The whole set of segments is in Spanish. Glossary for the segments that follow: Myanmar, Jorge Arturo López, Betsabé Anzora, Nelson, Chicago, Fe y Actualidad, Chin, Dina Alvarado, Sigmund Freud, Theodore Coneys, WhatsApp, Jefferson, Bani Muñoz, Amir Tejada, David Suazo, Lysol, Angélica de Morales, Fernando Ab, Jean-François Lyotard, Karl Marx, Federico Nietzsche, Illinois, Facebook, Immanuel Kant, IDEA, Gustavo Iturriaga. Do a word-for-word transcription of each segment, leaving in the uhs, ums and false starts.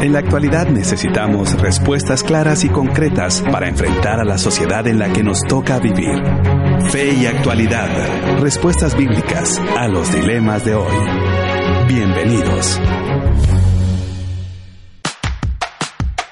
En la actualidad necesitamos respuestas claras y concretas para enfrentar a la sociedad en la que nos toca vivir. Fe y actualidad, respuestas bíblicas a los dilemas de hoy. Bienvenidos.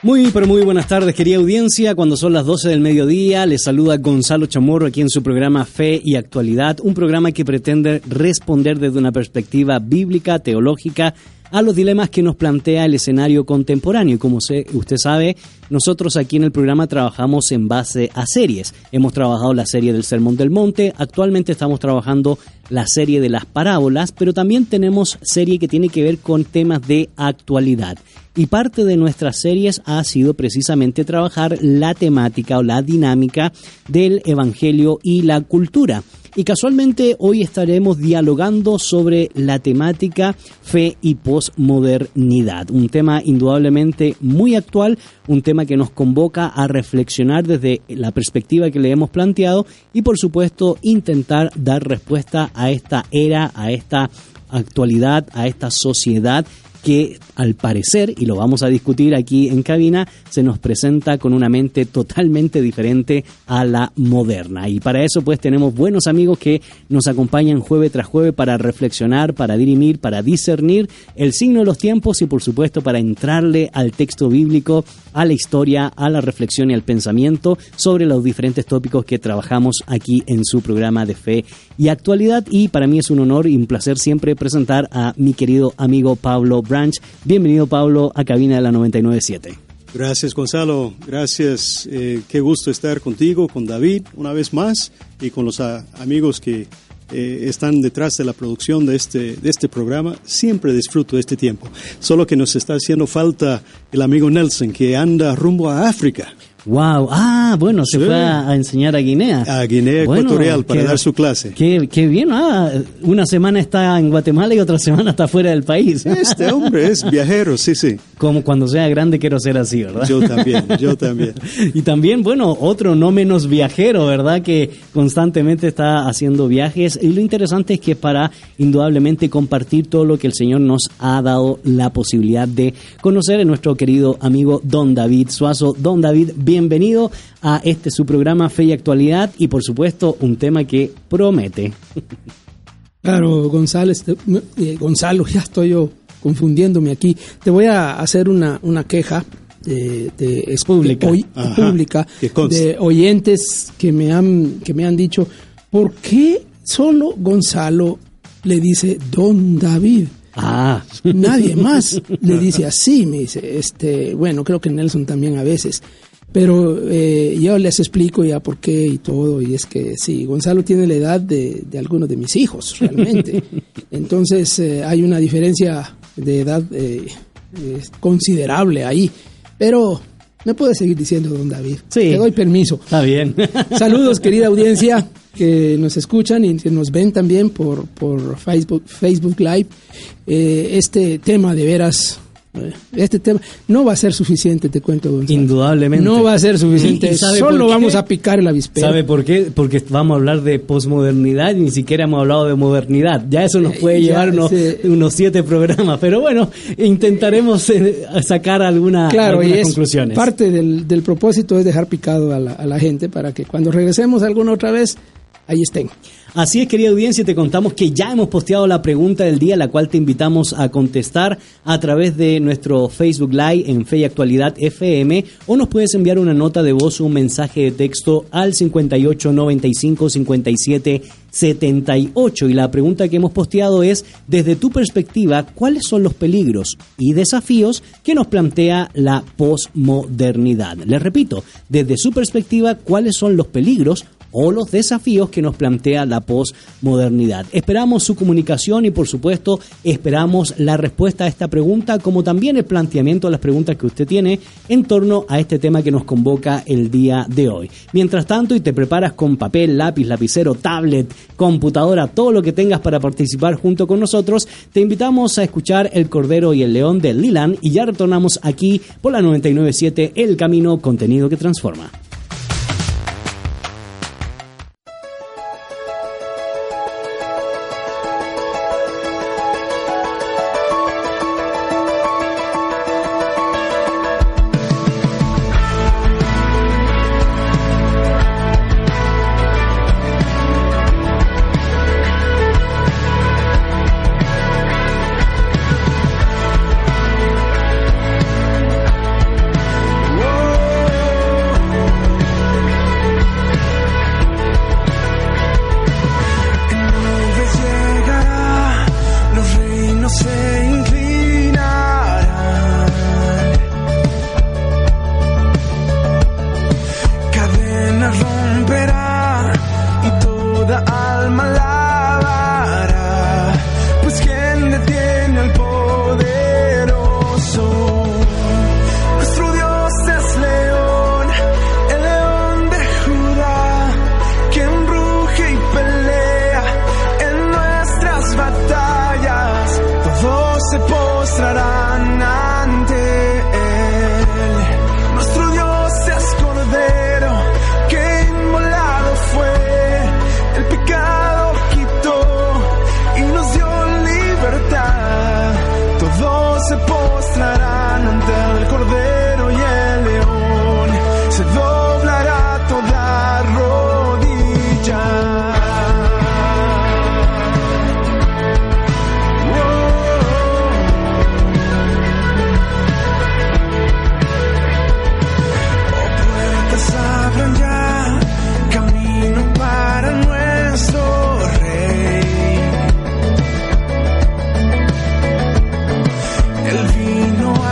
Muy, pero muy buenas tardes, querida audiencia. Cuando son las doce del mediodía, les saluda Gonzalo Chamorro aquí en su programa Fe y Actualidad, un programa que pretende responder desde una perspectiva bíblica, teológica, a los dilemas que nos plantea el escenario contemporáneo. Y como usted sabe, nosotros aquí en el programa trabajamos en base a series. Hemos trabajado la serie del Sermón del Monte, actualmente estamos trabajando la serie de las parábolas, pero también tenemos serie que tiene que ver con temas de actualidad. Y parte de nuestras series ha sido precisamente trabajar la temática o la dinámica del evangelio y la cultura. Y casualmente hoy estaremos dialogando sobre la temática fe y posmodernidad, un tema indudablemente muy actual, un tema que nos convoca a reflexionar desde la perspectiva que le hemos planteado y por supuesto intentar dar respuesta a esta era, a esta actualidad, a esta sociedad que al parecer, y lo vamos a discutir aquí en cabina, se nos presenta con una mente totalmente diferente a la moderna. Y para eso pues tenemos buenos amigos que nos acompañan jueves tras jueves para reflexionar, para dirimir, para discernir el signo de los tiempos y por supuesto para entrarle al texto bíblico, a la historia, a la reflexión y al pensamiento sobre los diferentes tópicos que trabajamos aquí en su programa de Fe y Actualidad. Y para mí es un honor y un placer siempre presentar a mi querido amigo Pablo Branch. Bienvenido, Pablo, a Cabina de la noventa y nueve punto siete. Gracias, Gonzalo. Gracias. Eh, qué gusto estar contigo, con David, una vez más, y con los a, amigos que eh, están detrás de la producción de este, de este programa. Siempre disfruto de este tiempo. Solo que nos está haciendo falta el amigo Nelson, que anda rumbo a África. Wow, ah, bueno, se sí. fue a, a enseñar a Guinea. A Guinea Ecuatorial, bueno, para qué, dar su clase. Qué, qué bien, ah, una semana está en Guatemala y otra semana está fuera del país. Este hombre es viajero, sí, sí. Como cuando sea grande quiero ser así, ¿verdad? Yo también, yo también. Y también, bueno, otro no menos viajero, ¿verdad? Que constantemente está haciendo viajes. Y lo interesante es que para indudablemente compartir todo lo que el Señor nos ha dado la posibilidad de conocer a nuestro querido amigo Don David Suazo. Don David, bienvenido a este su programa Fe y Actualidad y por supuesto un tema que promete. Claro, González, te, eh, Gonzalo, ya estoy yo confundiéndome aquí. Te voy a hacer una, una queja de, de, de pública, hoy, pública de oyentes que me han que me han dicho, ¿por qué solo Gonzalo le dice Don David? Ah, nadie más le dice así, me dice. Este, bueno, creo que Nelson también a veces. Pero eh, yo les explico ya por qué y todo, y es que sí, Gonzalo tiene la edad de, de algunos de mis hijos, realmente. Entonces eh, hay una diferencia de edad eh, eh, considerable ahí, pero me puede seguir diciendo Don David, sí, te doy permiso. Está bien. Saludos, querida audiencia, que nos escuchan y que nos ven también por, por Facebook, Facebook Live. Eh, este tema de veras... Este tema no va a ser suficiente, te cuento, Gonzalo. Indudablemente. No va a ser suficiente. Solo vamos a picar el avispero. ¿Sabe por qué? Porque vamos a hablar de posmodernidad y ni siquiera hemos hablado de modernidad. Ya eso nos puede eh, llevar ya, unos, eh, unos siete programas. Pero bueno, intentaremos eh, sacar alguna, claro, algunas y conclusiones. Parte del, del propósito es dejar picado a la, a la gente para que cuando regresemos alguna otra vez, ahí estén. Así es, querida audiencia, te contamos que ya hemos posteado la pregunta del día, la cual te invitamos a contestar a través de nuestro Facebook Live en Fe y Actualidad F M, o nos puedes enviar una nota de voz o un mensaje de texto al cincuenta y ocho, noventa y cinco, cincuenta y siete, setenta y ocho. Y la pregunta que hemos posteado es, desde tu perspectiva, ¿cuáles son los peligros y desafíos que nos plantea la posmodernidad? Les repito, desde su perspectiva, ¿cuáles son los peligros o los desafíos que nos plantea la posmodernidad. Esperamos su comunicación y, por supuesto, esperamos la respuesta a esta pregunta, como también el planteamiento de las preguntas que usted tiene en torno a este tema que nos convoca el día de hoy. Mientras tanto, y te preparas con papel, lápiz, lapicero, tablet, computadora, todo lo que tengas para participar junto con nosotros, te invitamos a escuchar El Cordero y el León de Lilan, y ya retornamos aquí por la noventa y nueve punto siete El Camino, contenido que transforma. El vino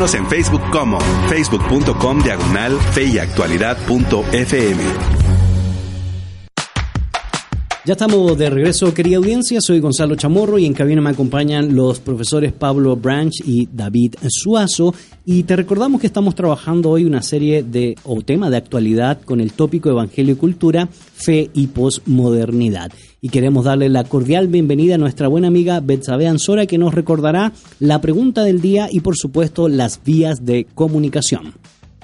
Búscanos en Facebook como facebook.com diagonal fe y actualidad punto fm. Ya estamos de regreso, querida audiencia. Soy Gonzalo Chamorro y en cabina me acompañan los profesores Pablo Branch y David Suazo. Y te recordamos que estamos trabajando hoy una serie de o tema de actualidad con el tópico Evangelio y Cultura, Fe y Posmodernidad. Y queremos darle la cordial bienvenida a nuestra buena amiga Betsabé Anzora, que nos recordará la pregunta del día y, por supuesto, las vías de comunicación.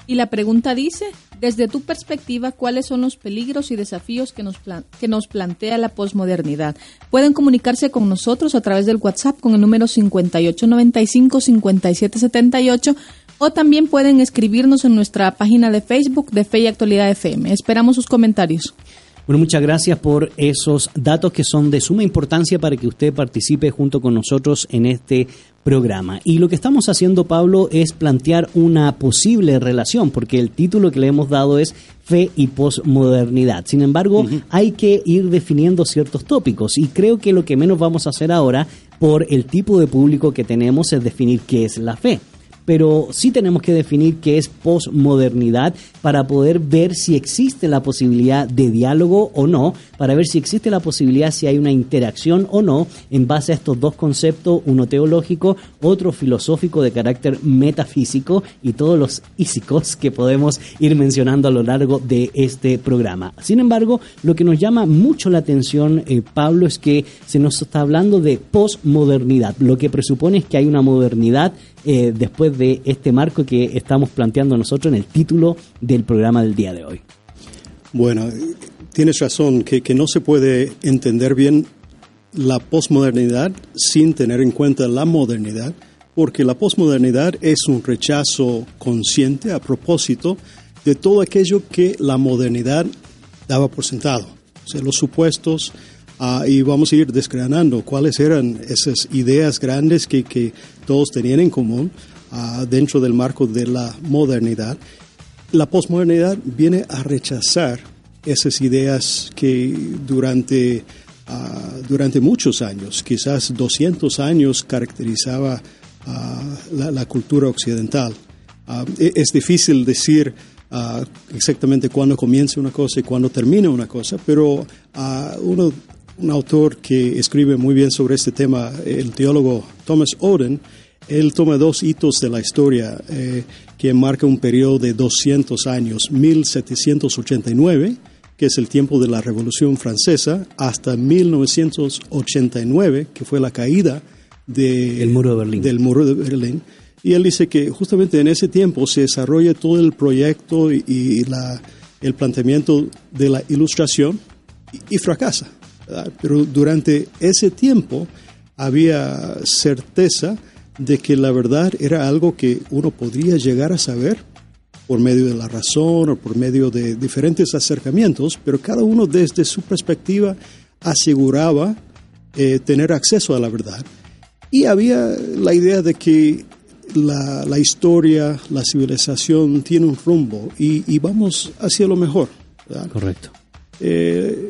Y la pregunta dice, desde tu perspectiva, ¿cuáles son los peligros y desafíos que nos, plan- que nos plantea la posmodernidad? Pueden comunicarse con nosotros a través del WhatsApp con el número cincuenta y ocho noventa y cinco cincuenta y siete setenta y ocho o también pueden escribirnos en nuestra página de Facebook de Fe y Actualidad F M. Esperamos sus comentarios. Bueno, muchas gracias por esos datos que son de suma importancia para que usted participe junto con nosotros en este programa. Y lo que estamos haciendo, Pablo, es plantear una posible relación, porque el título que le hemos dado es Fe y Posmodernidad. Sin embargo, uh-huh. hay que ir definiendo ciertos tópicos y creo que lo que menos vamos a hacer ahora, por el tipo de público que tenemos, es definir qué es la fe. Pero sí tenemos que definir qué es posmodernidad para poder ver si existe la posibilidad de diálogo o no, para ver si existe la posibilidad, si hay una interacción o no, en base a estos dos conceptos, uno teológico, otro filosófico de carácter metafísico y todos los ísicos que podemos ir mencionando a lo largo de este programa. Sin embargo, lo que nos llama mucho la atención, eh, Pablo, es que se nos está hablando de posmodernidad. Lo que presupone es que hay una modernidad eh, después de... de este marco que estamos planteando nosotros en el título del programa del día de hoy. Bueno, tienes razón, que, que no se puede entender bien la posmodernidad sin tener en cuenta la modernidad, porque la posmodernidad es un rechazo consciente a propósito de todo aquello que la modernidad daba por sentado. O sea, los supuestos, uh, y vamos a ir desgranando cuáles eran esas ideas grandes que, que todos tenían en común, Uh, dentro del marco de la modernidad. La posmodernidad viene a rechazar esas ideas que durante, uh, durante muchos años, quizás doscientos años, caracterizaba uh, la, la cultura occidental. Uh, es difícil decir uh, exactamente cuándo comienza una cosa y cuándo termina una cosa, pero uh, uno, un autor que escribe muy bien sobre este tema, el teólogo Thomas Oden, él toma dos hitos de la historia eh, que marca un periodo de doscientos años, mil setecientos ochenta y nueve, que es el tiempo de la Revolución Francesa, hasta mil novecientos ochenta y nueve, que fue la caída de, el muro de Berlín. del muro de Berlín. Y él dice que justamente en ese tiempo se desarrolla todo el proyecto y, y la, el planteamiento de la Ilustración y, y fracasa, ¿verdad? Pero durante ese tiempo había certeza de que la verdad era algo que uno podría llegar a saber por medio de la razón o por medio de diferentes acercamientos, pero cada uno desde su perspectiva aseguraba eh, tener acceso a la verdad. Y había la idea de que la, la historia, la civilización tiene un rumbo y, y vamos hacia lo mejor, ¿verdad? Correcto. Eh,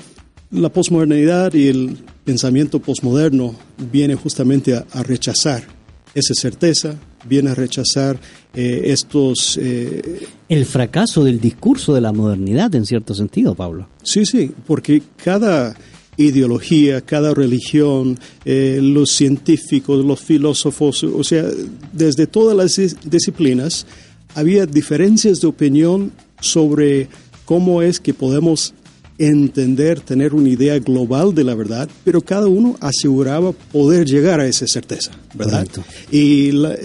la posmodernidad y el pensamiento posmoderno viene justamente a, a rechazar esa certeza, viene a rechazar eh, estos... Eh... El fracaso del discurso de la modernidad, en cierto sentido, Pablo. Sí, sí, porque cada ideología, cada religión, eh, los científicos, los filósofos, o sea, desde todas las disciplinas, había diferencias de opinión sobre cómo es que podemos entender, tener una idea global de la verdad, pero cada uno aseguraba poder llegar a esa certeza, ¿verdad? Correcto. Y la,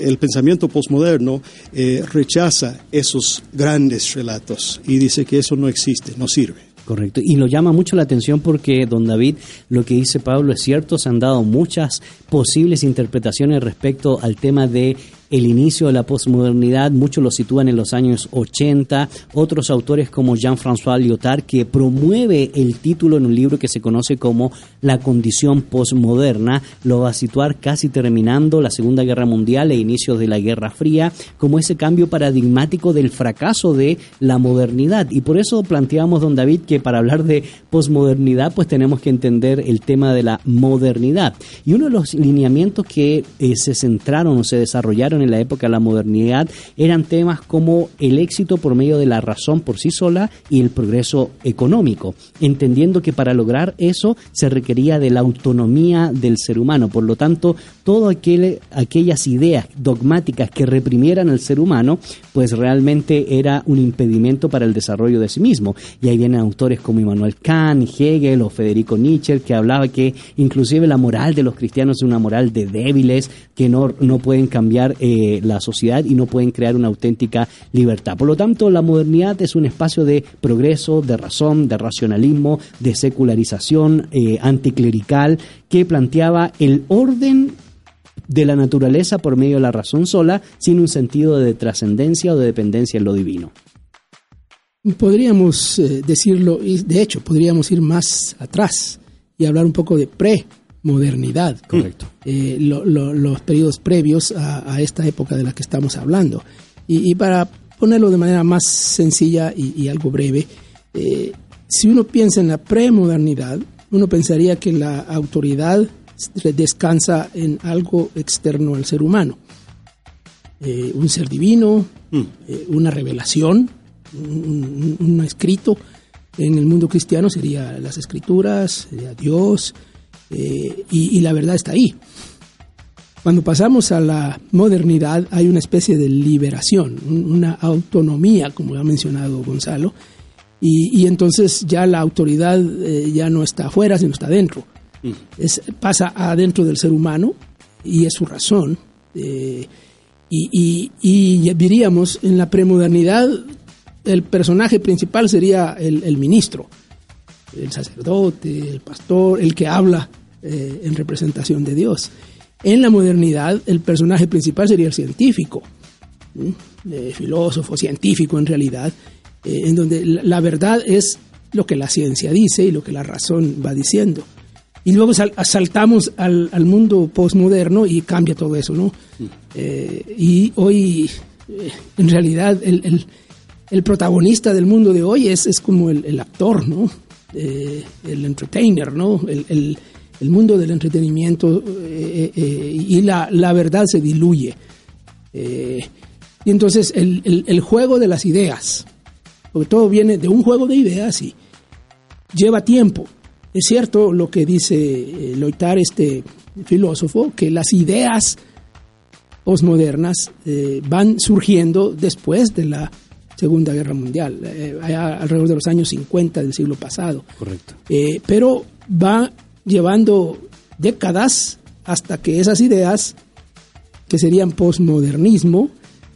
el pensamiento posmoderno eh, rechaza esos grandes relatos y dice que eso no existe, no sirve. Correcto. Y lo llama mucho la atención porque, don David, lo que dice Pablo es cierto, se han dado muchas posibles interpretaciones respecto al tema de el inicio de la posmodernidad, muchos lo sitúan en los años ochenta, otros autores como Jean-François Lyotard, que promueve el título en un libro que se conoce como La condición posmoderna, lo va a situar casi terminando la Segunda Guerra Mundial e inicios de la Guerra Fría, como ese cambio paradigmático del fracaso de la modernidad. Y por eso planteamos, don David, que para hablar de posmodernidad, pues tenemos que entender el tema de la modernidad. Y uno de los lineamientos que eh, se centraron o se desarrollaron Christian en la época de la modernidad eran temas como el éxito por medio de la razón por sí sola y el progreso económico, entendiendo que para lograr eso se requería de la autonomía del ser humano. Por lo tanto, todas aquellas ideas dogmáticas que reprimieran al ser humano, pues realmente era un impedimento para el desarrollo de sí mismo. Y ahí vienen autores como Immanuel Kant, Hegel o Federico Nietzsche, que hablaba que inclusive la moral de los cristianos es una moral de débiles, que no, no pueden cambiar eh, la sociedad y no pueden crear una auténtica libertad. Por lo tanto, la modernidad es un espacio de progreso, de razón, de racionalismo, de secularización eh, anticlerical, que planteaba el orden de la naturaleza por medio de la razón sola, sin un sentido de trascendencia o de dependencia en lo divino. Podríamos eh, decirlo, y de hecho podríamos ir más atrás y hablar un poco de premodernidad. Correcto. Eh, lo, lo, los periodos previos a, a esta época de la que estamos hablando. Y, y para ponerlo de manera más sencilla y, y algo breve, eh, si uno piensa en la premodernidad, uno pensaría que la autoridad descansa en algo externo al ser humano, eh, un ser divino, mm. eh, una revelación, un, un, un escrito. En el mundo cristiano sería las escrituras, sería Dios, eh, y, y la verdad está ahí. Cuando pasamos a la modernidad hay una especie de liberación, un, una autonomía, como ha mencionado Gonzalo, y, y entonces ya la autoridad eh, ya no está afuera, sino está adentro. Es, pasa adentro del ser humano y es su razón, eh, y, y, y diríamos en la premodernidad el personaje principal sería el, el ministro, el sacerdote, el pastor, el que habla eh, en representación de Dios. En la modernidad el personaje principal sería el científico, ¿sí? eh, filósofo, científico en realidad, eh, en donde la, la verdad es lo que la ciencia dice y lo que la razón va diciendo. Y luego sal, saltamos al, al mundo postmoderno y cambia todo eso, ¿no? Sí. Eh, y hoy, eh, en realidad, el, el, el protagonista del mundo de hoy es, es como el, el actor, ¿no? Eh, el entertainer, ¿no? El, el, el mundo del entretenimiento eh, eh, y la, la verdad se diluye. Eh, y entonces el, el, el juego de las ideas, porque todo viene de un juego de ideas y lleva tiempo. Es cierto lo que dice Lyotard, este filósofo, que las ideas posmodernas eh, van surgiendo después de la Segunda Guerra Mundial, eh, allá alrededor de los años cincuenta del siglo pasado. Correcto. Eh, pero va llevando décadas hasta que esas ideas, que serían posmodernismo,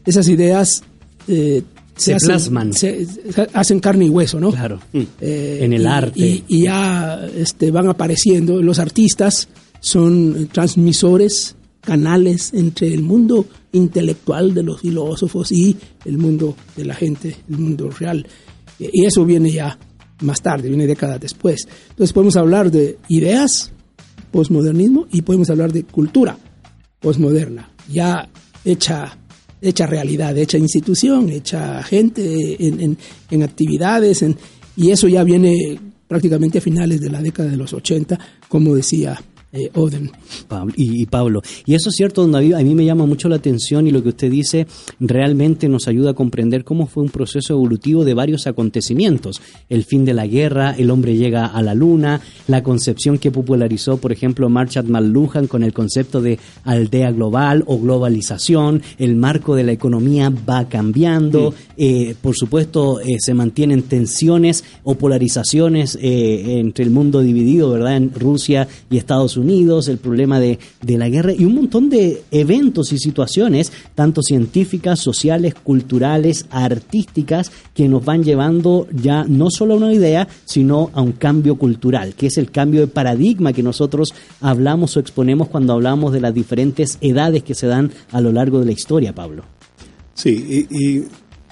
esas ideas eh, Se, se hacen, plasman. Se, se hacen carne y hueso, ¿no? Claro. Eh, en el y, arte. Y, y ya este, van apareciendo. Los artistas son transmisores, canales entre el mundo intelectual de los filósofos y el mundo de la gente, el mundo real. Y eso viene ya más tarde, viene décadas después. Entonces podemos hablar de ideas, posmodernismo, y podemos hablar de cultura posmoderna, ya hecha... hecha realidad, hecha institución, hecha gente en, en, en actividades, en, y eso ya viene prácticamente a finales de la década de los ochenta, como decía eh, Oden. Pablo, y, y Pablo, y eso es cierto, don David, a mí me llama mucho la atención y lo que usted dice realmente nos ayuda a comprender cómo fue un proceso evolutivo de varios acontecimientos. El fin de la guerra, el hombre llega a la luna, la concepción que popularizó, por ejemplo, Marshall McLuhan con el concepto de aldea global o globalización, el marco de la economía va cambiando, sí. eh, por supuesto eh, se mantienen tensiones o polarizaciones eh, entre el mundo dividido, ¿verdad?, en Rusia y Estados Unidos, el problema de, de la guerra y un montón de eventos y situaciones, tanto científicas, sociales, culturales, artísticas, que nos van llevando ya no solo a una idea, sino a un cambio cultural, que es el cambio de paradigma que nosotros hablamos o exponemos cuando hablamos de las diferentes edades que se dan a lo largo de la historia, Pablo. Sí, y, y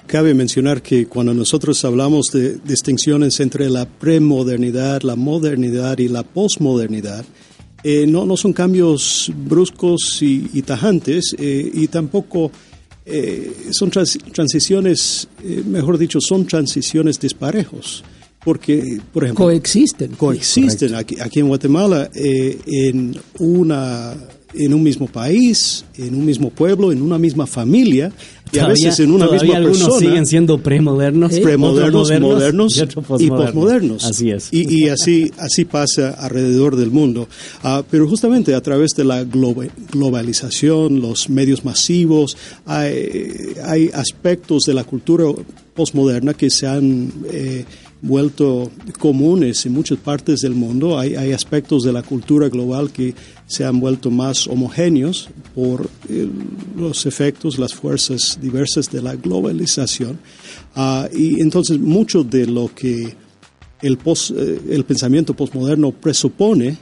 cabe mencionar que cuando nosotros hablamos de distinciones entre la premodernidad, la modernidad y la posmodernidad, eh, no, no son cambios bruscos y, y tajantes, eh, y tampoco eh, son trans, transiciones, eh, mejor dicho, son transiciones disparejos. Porque, por ejemplo... Coexisten. Coexisten. Aquí, aquí en Guatemala, eh, en una en un mismo país, en un mismo pueblo, en una misma familia, y todavía, a veces en una misma algunos persona. Algunos siguen siendo premodernos, ¿eh? Premodernos, modernos, modernos y, y posmodernos. Así es. Y, y así, así pasa alrededor del mundo. Uh, pero justamente a través de la globa, globalización, los medios masivos, hay, hay aspectos de la cultura posmoderna que se han eh, vuelto comunes en muchas partes del mundo. Hay, hay aspectos de la cultura global que se han vuelto más homogéneos por eh, los efectos, las fuerzas diversas de la globalización. Uh, y entonces mucho de lo que el, pos, eh, el pensamiento posmoderno presupone,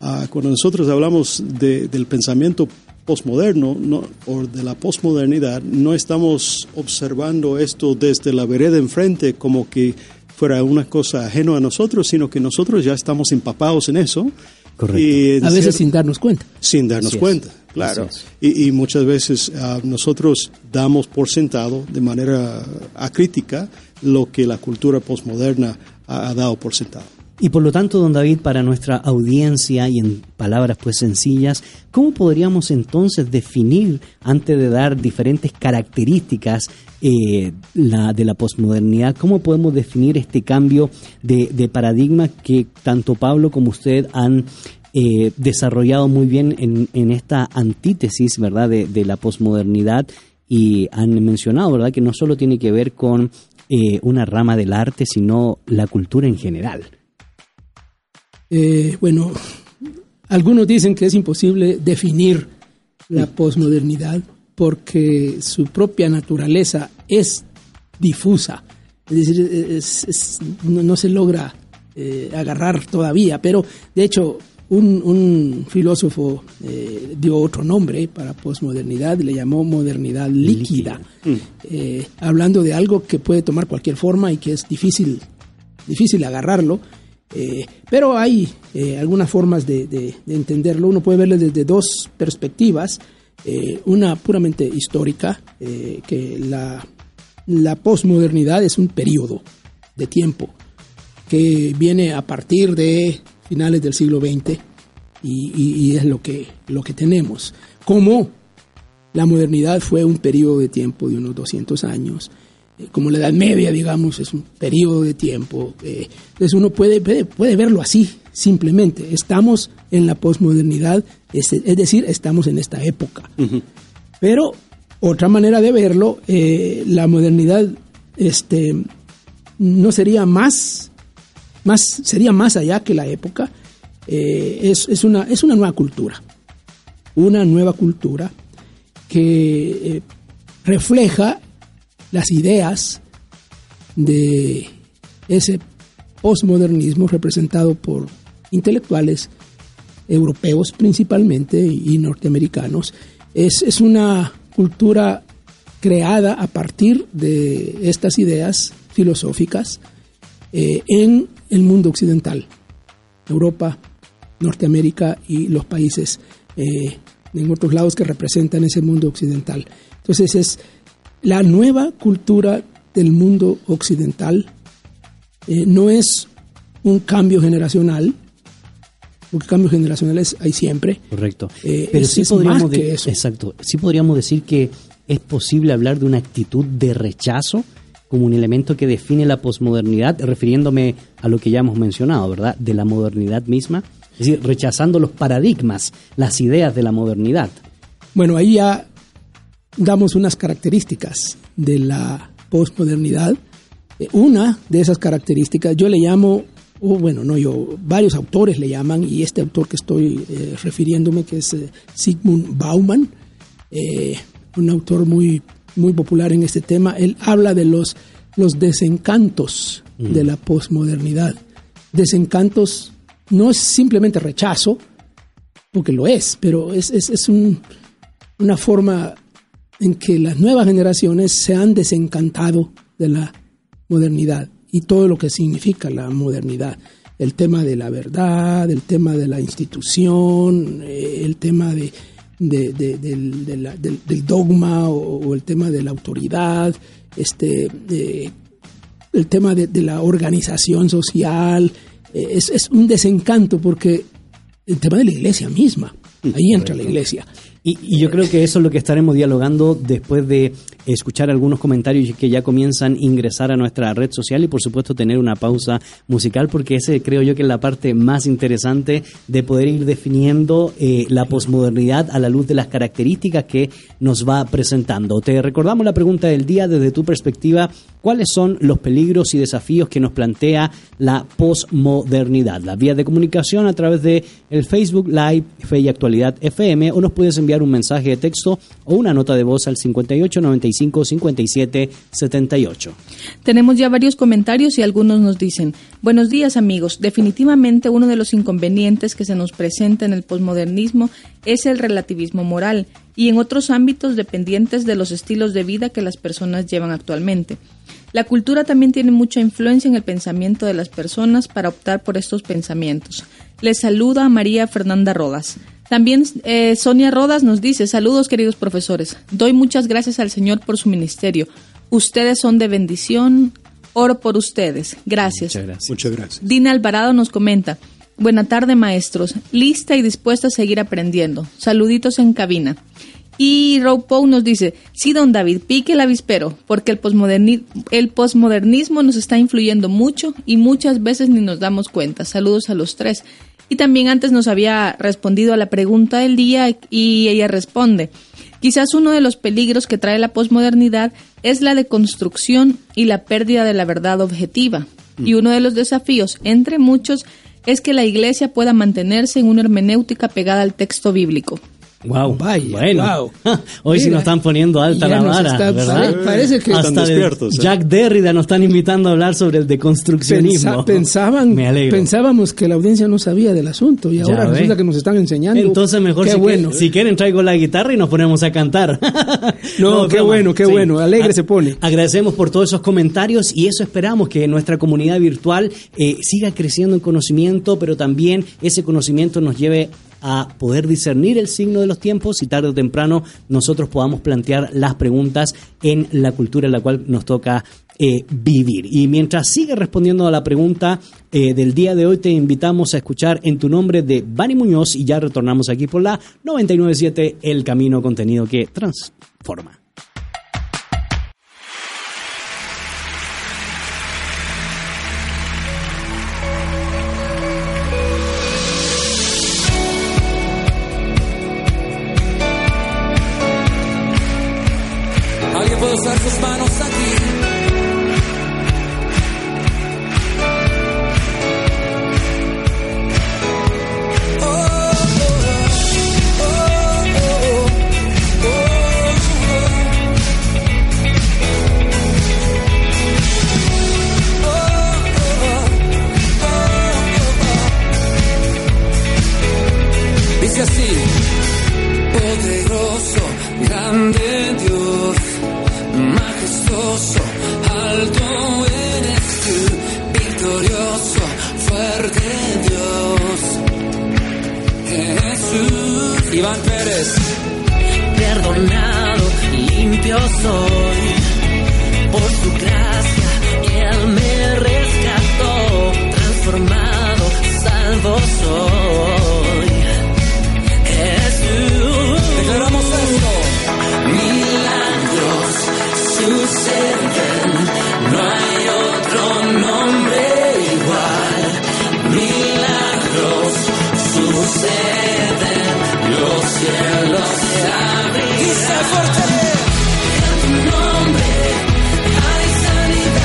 uh, cuando nosotros hablamos de, del pensamiento posmoderno no, o de la posmodernidad, no estamos observando esto desde la vereda enfrente como que fuera una cosa ajena a nosotros, sino que nosotros ya estamos empapados en eso. Correcto. Y a veces ser, sin darnos cuenta. Sin darnos Así cuenta, es. Claro. Y, y muchas veces uh, nosotros damos por sentado de manera acrítica lo que la cultura posmoderna ha, ha dado por sentado. Y por lo tanto, don David, para nuestra audiencia y en palabras pues sencillas, ¿cómo podríamos entonces definir, antes de dar diferentes características eh, la, de la posmodernidad, cómo podemos definir este cambio de, de paradigma que tanto Pablo como usted han eh, desarrollado muy bien en, en esta antítesis, ¿verdad?, de, de la posmodernidad, y han mencionado, ¿verdad?, que no solo tiene que ver con eh, una rama del arte, sino la cultura en general? Eh, bueno, algunos dicen que es imposible definir la posmodernidad porque su propia naturaleza es difusa, es decir, es, es, no, no se logra eh, agarrar todavía, pero de hecho un, un filósofo eh, dio otro nombre para posmodernidad, le llamó modernidad líquida, eh, hablando de algo que puede tomar cualquier forma y que es difícil, difícil agarrarlo. Eh, pero hay eh, algunas formas de, de, de entenderlo. Uno puede verlo desde dos perspectivas, eh, una puramente histórica, eh, que la, la posmodernidad es un periodo de tiempo que viene a partir de finales del siglo veinte y, y, y es lo que, lo que tenemos. Como la modernidad fue un periodo de tiempo de unos doscientos años, como la Edad Media, digamos, es un periodo de tiempo. Eh, entonces uno puede, puede, puede verlo así, simplemente. Estamos en la posmodernidad, es, es decir, estamos en esta época. Uh-huh. Pero otra manera de verlo, eh, la modernidad este, no sería más, más, sería más allá que la época. Eh, es, es, una, es una nueva cultura, una nueva cultura que eh, refleja las ideas de ese posmodernismo representado por intelectuales europeos principalmente y norteamericanos. Es, es una cultura creada a partir de estas ideas filosóficas eh, en el mundo occidental, Europa, Norteamérica y los países eh, en otros lados que representan ese mundo occidental. Entonces es la nueva cultura del mundo occidental. Eh, no es un cambio generacional, porque cambios generacionales hay siempre. Correcto. Eh, Pero es, sí, es podríamos de- exacto. sí podríamos decir que es posible hablar de una actitud de rechazo como un elemento que define la posmodernidad, refiriéndome a lo que ya hemos mencionado, ¿verdad?, de la modernidad misma. Es decir, rechazando los paradigmas, las ideas de la modernidad. Bueno, ahí ya damos unas características de la posmodernidad. Una de esas características yo le llamo, oh, bueno, no yo, varios autores le llaman, y este autor que estoy eh, refiriéndome, que es eh, Zygmunt Bauman, eh, un autor muy, muy popular en este tema. Él habla de los, los desencantos mm. de la posmodernidad. Desencantos no es simplemente rechazo, porque lo es, pero es, es, es un, una forma en que las nuevas generaciones se han desencantado de la modernidad y todo lo que significa la modernidad. El tema de la verdad, el tema de la institución, el tema de, de, de, de, de la, del, del dogma o, o el tema de la autoridad, este, de, el tema de, de la organización social. Es, es un desencanto porque el tema de la iglesia misma. Ahí entra la iglesia. Y, y yo creo que eso es lo que estaremos dialogando después de escuchar algunos comentarios que ya comienzan a ingresar a nuestra red social y por supuesto tener una pausa musical, porque ese creo yo que es la parte más interesante de poder ir definiendo eh, la posmodernidad a la luz de las características que nos va presentando. Te recordamos la pregunta del día: desde tu perspectiva, ¿cuáles son los peligros y desafíos que nos plantea la posmodernidad? Las vías de comunicación a través de el Facebook Live Fe y Actualidad F M, o nos puedes enviar un mensaje de texto o una nota de voz al cincuenta y ocho, noventa y cinco, cincuenta y siete, setenta y ocho. Tenemos ya varios comentarios y algunos nos dicen: buenos días amigos, definitivamente uno de los inconvenientes que se nos presenta en el posmodernismo es el relativismo moral y en otros ámbitos dependientes de los estilos de vida que las personas llevan actualmente. La cultura también tiene mucha influencia en el pensamiento de las personas para optar por estos pensamientos. Les saluda María Fernanda Rodas. También eh, Sonia Rodas nos dice: saludos queridos profesores, doy muchas gracias al Señor por su ministerio, ustedes son de bendición, oro por ustedes, gracias. Muchas gracias. Muchas gracias. Dina Alvarado nos comenta: buena tarde maestros, lista y dispuesta a seguir aprendiendo, saluditos en cabina. Y Rob Poe nos dice: sí don David, pique el avispero, porque el posmoderni- el posmodernismo nos está influyendo mucho y muchas veces ni nos damos cuenta, saludos a los tres. Y también antes nos había respondido a la pregunta del día y ella responde: quizás uno de los peligros que trae la posmodernidad es la deconstrucción y la pérdida de la verdad objetiva. Mm. Y uno de los desafíos, entre muchos, es que la iglesia pueda mantenerse en una hermenéutica pegada al texto bíblico. Wow, vaya, bueno, wow. Hoy mira, sí nos están poniendo alta la vara, está, ¿verdad? Sí, parece que hasta despiertos. De, ¿eh? Jacques Derrida nos están invitando a hablar sobre el deconstruccionismo. Pensa, pensaban, Me pensábamos que la audiencia no sabía del asunto y ya ahora ve. Resulta que nos están enseñando. Entonces mejor, si, bueno. que, si quieren traigo la guitarra y nos ponemos a cantar. no, no, qué broma. bueno, qué sí. bueno, alegre a- se pone. Agradecemos por todos esos comentarios y eso esperamos, que nuestra comunidad virtual eh, siga creciendo en conocimiento, pero también ese conocimiento nos lleve a poder discernir el signo de los tiempos y tarde o temprano nosotros podamos plantear las preguntas en la cultura en la cual nos toca eh, vivir. Y mientras sigue respondiendo a la pregunta eh, del día de hoy, te invitamos a escuchar En tu nombre de Bani Muñoz y ya retornamos aquí por la noventa y nueve punto siete El Camino, contenido que transforma. Dice fuerte, en tu nombre hay sanidad.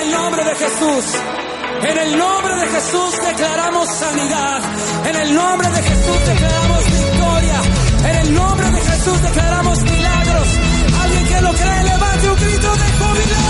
en el nombre de Jesús. En el nombre de Jesús declaramos sanidad. En el nombre de Jesús declaramos victoria. En el nombre de Jesús declaramos milagros. Alguien que lo cree, levante un grito de júbilo.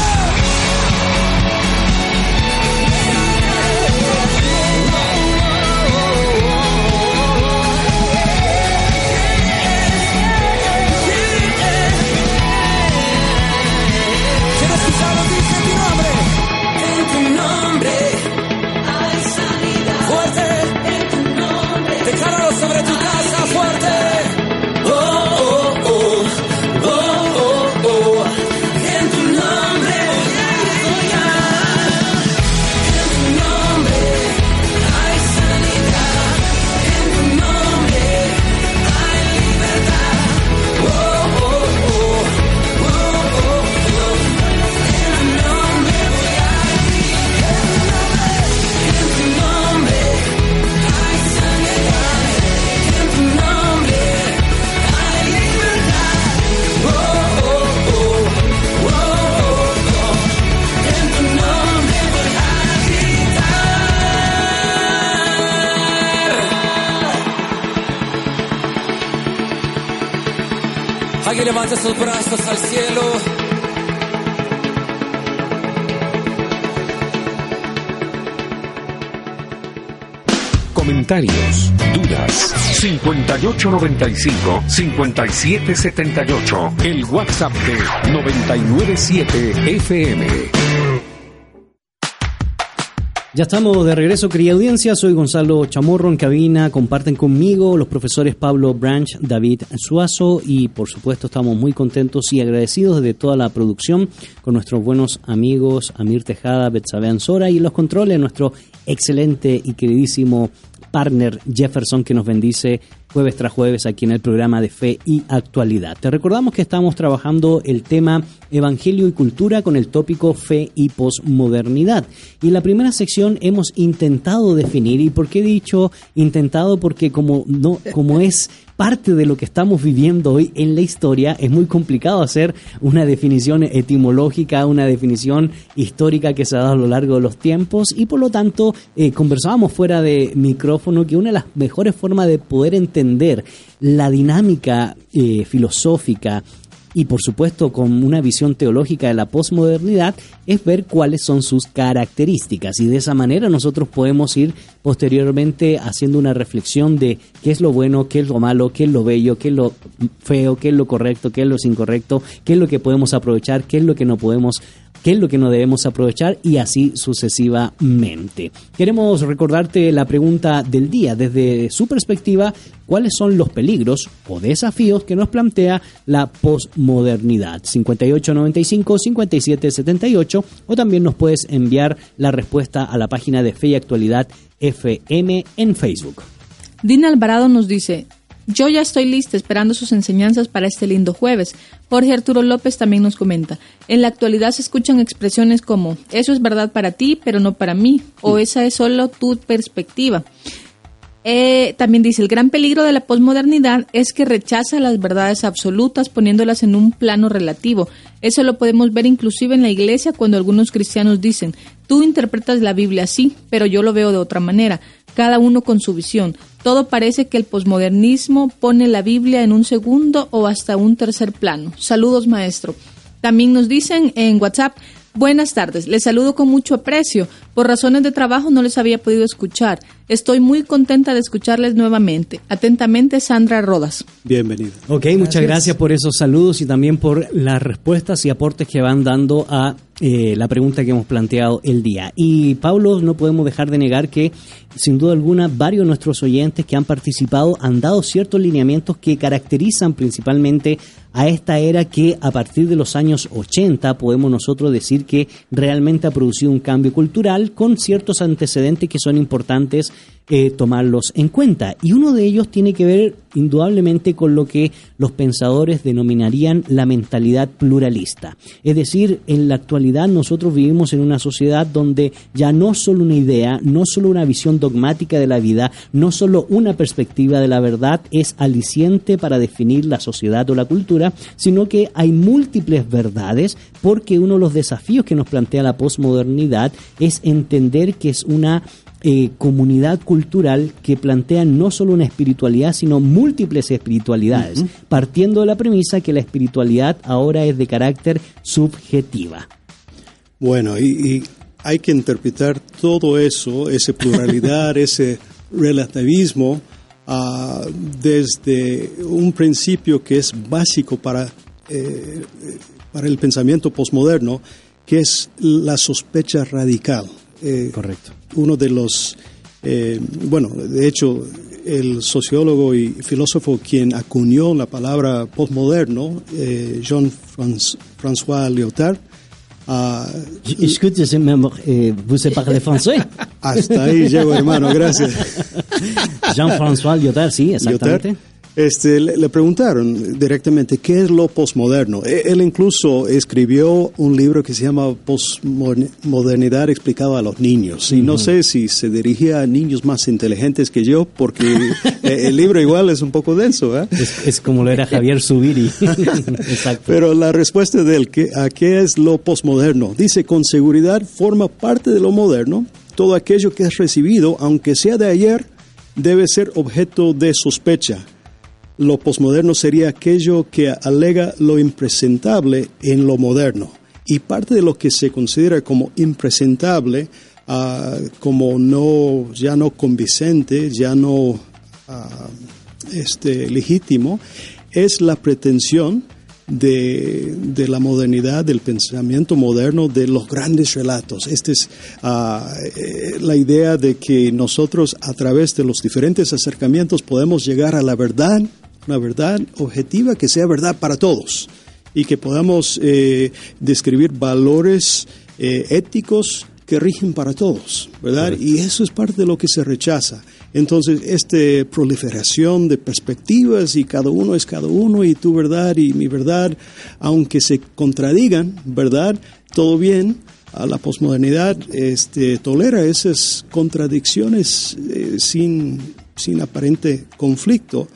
Levanta sus brazos al cielo. Comentarios, dudas, cincuenta y ocho noventa y cinco, cincuenta y siete setenta y ocho, el WhatsApp de noventa y nueve siete F M. Ya estamos de regreso, querida audiencia. Soy Gonzalo Chamorro en cabina. Comparten conmigo los profesores Pablo Branch, David Suazo y, por supuesto, estamos muy contentos y agradecidos de toda la producción con nuestros buenos amigos Amir Tejada, Betsabé Anzora y los controles, nuestro excelente y queridísimo partner Jefferson, que nos bendice jueves tras jueves aquí en el programa de Fe y Actualidad. Te recordamos que estamos trabajando el tema Evangelio y Cultura con el tópico Fe y Posmodernidad. Y en la primera sección hemos intentado definir, y por qué he dicho intentado, porque como no, como es parte de lo que estamos viviendo hoy en la historia, es muy complicado hacer una definición etimológica, una definición histórica que se ha dado a lo largo de los tiempos, y por lo tanto eh, conversábamos fuera de micrófono que una de las mejores formas de poder entender la dinámica eh, filosófica y, por supuesto, con una visión teológica de la posmodernidad, es ver cuáles son sus características. Y de esa manera nosotros podemos ir posteriormente haciendo una reflexión de qué es lo bueno, qué es lo malo, qué es lo bello, qué es lo feo, qué es lo correcto, qué es lo incorrecto, qué es lo que podemos aprovechar, qué es lo que no podemos aprovechar, qué es lo que no debemos aprovechar y así sucesivamente. Queremos recordarte la pregunta del día. Desde su perspectiva, ¿cuáles son los peligros o desafíos que nos plantea la posmodernidad? cincuenta y ocho noventa y cinco, cincuenta y siete setenta y ocho, o también nos puedes enviar la respuesta a la página de Fe y Actualidad F M en Facebook. Dina Alvarado nos dice: yo ya estoy lista esperando sus enseñanzas para este lindo jueves. Jorge Arturo López también nos comenta: en la actualidad se escuchan expresiones como "eso es verdad para ti, pero no para mí", o "esa es solo tu perspectiva". Eh, también dice: el gran peligro de la posmodernidad es que rechaza las verdades absolutas poniéndolas en un plano relativo. Eso lo podemos ver inclusive en la iglesia cuando algunos cristianos dicen: tú interpretas la Biblia así, pero yo lo veo de otra manera. Cada uno con su visión. Todo parece que el posmodernismo pone la Biblia en un segundo o hasta un tercer plano. Saludos, maestro. También nos dicen en WhatsApp: buenas tardes, les saludo con mucho aprecio. Por razones de trabajo no les había podido escuchar. Estoy muy contenta de escucharles nuevamente. Atentamente, Sandra Rodas. Bienvenido. Ok, gracias. Muchas gracias por esos saludos y también por las respuestas y aportes que van dando a eh, la pregunta que hemos planteado el día. Y, Pablo, no podemos dejar de negar que, sin duda alguna, varios de nuestros oyentes que han participado han dado ciertos lineamientos que caracterizan principalmente a esta era que, a partir de los años ochenta, podemos nosotros decir que realmente ha producido un cambio cultural con ciertos antecedentes que son importantes eh, tomarlos en cuenta. Y uno de ellos tiene que ver indudablemente con lo que los pensadores denominarían la mentalidad pluralista. Es decir, en la actualidad nosotros vivimos en una sociedad donde ya no solo una idea, no solo una visión dogmática de la vida, no solo una perspectiva de la verdad es aliciente para definir la sociedad o la cultura, etcétera, sino que hay múltiples verdades, porque uno de los desafíos que nos plantea la posmodernidad es entender que es una Eh, comunidad cultural que plantea no solo una espiritualidad, sino múltiples espiritualidades, uh-huh. partiendo de la premisa que la espiritualidad ahora es de carácter subjetiva. Bueno, y, y hay que interpretar todo eso, esa pluralidad, ese relativismo, uh, desde un principio que es básico para, eh, para el pensamiento posmoderno, que es la sospecha radical. Eh, Correcto. Uno de los, eh, bueno, de hecho, el sociólogo y filósofo quien acuñó la palabra postmoderno, eh, Jean-François Lyotard. Uh, Escuche, mi amor, ¿vous parlez francés? Hasta ahí llego, hermano, gracias. Jean-François Lyotard, sí, exactamente. Lyotard, este, le, le preguntaron directamente, ¿qué es lo postmoderno? Él incluso escribió un libro que se llama Postmodernidad explicada a los niños. Y no sé si se dirigía a niños más inteligentes que yo, porque el libro igual es un poco denso, ¿eh? Es, es como lo era Javier Zubiri. Exacto. Pero la respuesta de él, ¿a qué es lo postmoderno? Dice, con seguridad forma parte de lo moderno. Todo aquello que es recibido, aunque sea de ayer, debe ser objeto de sospecha. Lo posmoderno sería aquello que alega lo impresentable en lo moderno, y parte de lo que se considera como impresentable, uh, como no, ya no convincente, ya no uh, este, legítimo, es la pretensión de, de la modernidad, del pensamiento moderno, de los grandes relatos. Esta es uh, la idea de que nosotros, a través de los diferentes acercamientos, podemos llegar a la verdad, una verdad objetiva que sea verdad para todos, y que podamos eh, describir valores eh, éticos que rigen para todos, ¿verdad? Correcto. Y eso es parte de lo que se rechaza. Entonces, esta proliferación de perspectivas, y cada uno es cada uno, y tu verdad y mi verdad, aunque se contradigan, ¿verdad? Todo bien. A la posmodernidad este, tolera esas contradicciones eh, sin, sin aparente conflicto.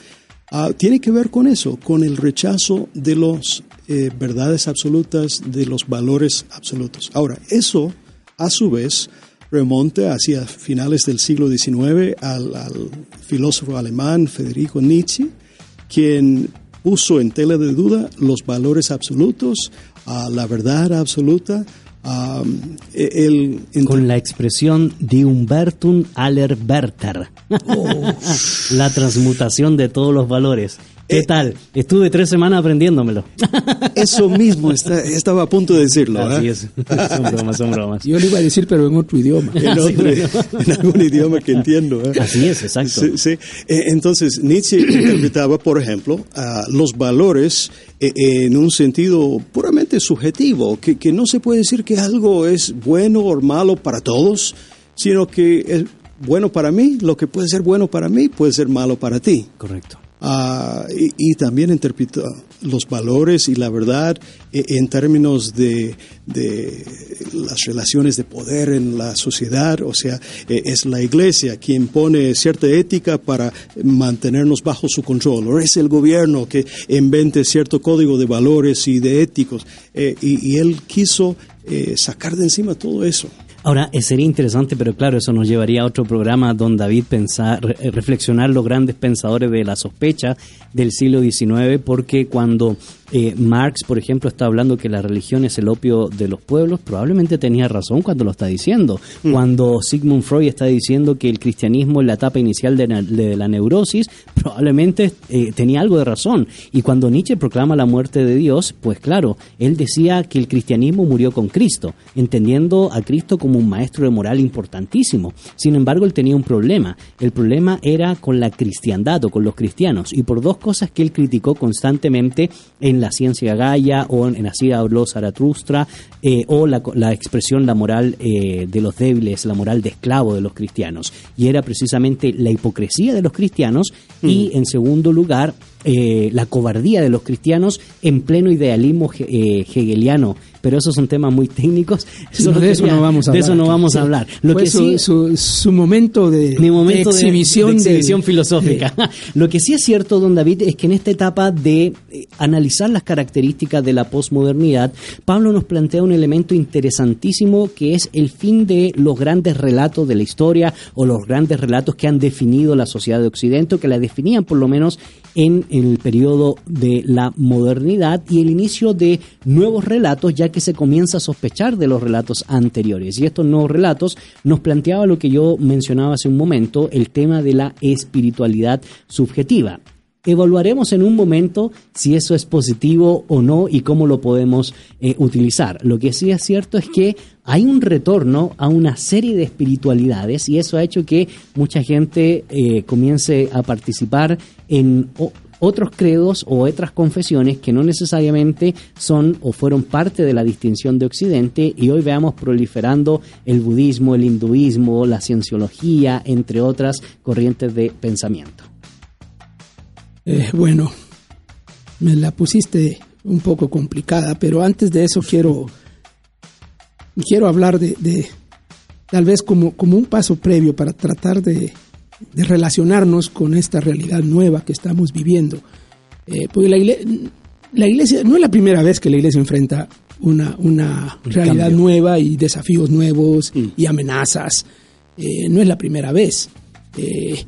Uh, tiene que ver con eso, con el rechazo de las eh, verdades absolutas, de los valores absolutos. Ahora, eso, a su vez, remonta hacia finales del siglo diecinueve al, al filósofo alemán Federico Nietzsche, quien puso en tela de duda los valores absolutos, uh, la verdad absoluta. Uh, el, el, Con la expresión de Umbertum aller Werther, oh. La transmutación de todos los valores. ¿Qué eh, tal? Estuve tres semanas aprendiéndomelo. Eso mismo, está, estaba a punto de decirlo. Así es, son bromas, son bromas. Yo lo iba a decir, pero en otro idioma. En, otro, en algún idioma que entiendo. ¿Eh? Así es, exacto. Sí, sí. Entonces, Nietzsche interpretaba, por ejemplo, a los valores en un sentido puramente subjetivo, que, que no se puede decir que algo es bueno o malo para todos, sino que es bueno para mí, lo que puede ser bueno para mí puede ser malo para ti. Correcto. Uh, y, y también interpretó los valores y la verdad eh, en términos de, de las relaciones de poder en la sociedad. O sea, eh, es la iglesia quien pone cierta ética para mantenernos bajo su control, o es el gobierno que invente cierto código de valores y de éticos, eh, y, y él quiso eh, sacar de encima todo eso. Ahora, sería interesante, pero claro, eso nos llevaría a otro programa, don David, pensar, re, reflexionar los grandes pensadores de la sospecha del siglo diecinueve, porque cuando eh, Marx, por ejemplo, está hablando que la religión es el opio de los pueblos, probablemente tenía razón cuando lo está diciendo. Mm. Cuando Sigmund Freud está diciendo que el cristianismo es la etapa inicial de la, de la neurosis, probablemente eh, tenía algo de razón. Y cuando Nietzsche proclama la muerte de Dios, pues claro, él decía que el cristianismo murió con Cristo, entendiendo a Cristo como como un maestro de moral importantísimo. Sin embargo, él tenía un problema. El problema era con la cristiandad o con los cristianos, y por dos cosas que él criticó constantemente en la ciencia Gaia, o en Así habló Zaratustra, eh, o la, la expresión, la moral eh, de los débiles, la moral de esclavo de los cristianos. Y era precisamente la hipocresía de los cristianos, mm. y en segundo lugar, eh, la cobardía de los cristianos en pleno idealismo eh, hegeliano. Pero esos son temas muy técnicos. Eso no, de, eso no vamos a de eso no vamos a hablar. Lo pues que su, sí, su, su momento de, mi momento de exhibición, de, de exhibición de, filosófica. De. Lo que sí es cierto, don David, es que en esta etapa de analizar las características de la posmodernidad, Pablo nos plantea un elemento interesantísimo que es el fin de los grandes relatos de la historia o los grandes relatos que han definido la sociedad de Occidente o que la definían por lo menos en el periodo de la modernidad y el inicio de nuevos relatos, ya que se comienza a sospechar de los relatos anteriores. Y estos nuevos relatos nos planteaba lo que yo mencionaba hace un momento, el tema de la espiritualidad subjetiva. Evaluaremos en un momento si eso es positivo o no y cómo lo podemos eh, utilizar. Lo que sí es cierto es que hay un retorno a una serie de espiritualidades y eso ha hecho que mucha gente eh, comience a participar en o, otros credos o otras confesiones que no necesariamente son o fueron parte de la distinción de Occidente, y hoy veamos proliferando el budismo, el hinduismo, la cienciología, entre otras corrientes de pensamiento. Eh, bueno, me la pusiste un poco complicada, pero antes de eso quiero, quiero hablar de, de tal vez como, como un paso previo para tratar de, de relacionarnos con esta realidad nueva que estamos viviendo. Eh, porque la, igle- la iglesia, no es la primera vez que la iglesia enfrenta una, una realidad cambio. nueva y desafíos nuevos mm. y amenazas. Eh, no es la primera vez. Eh,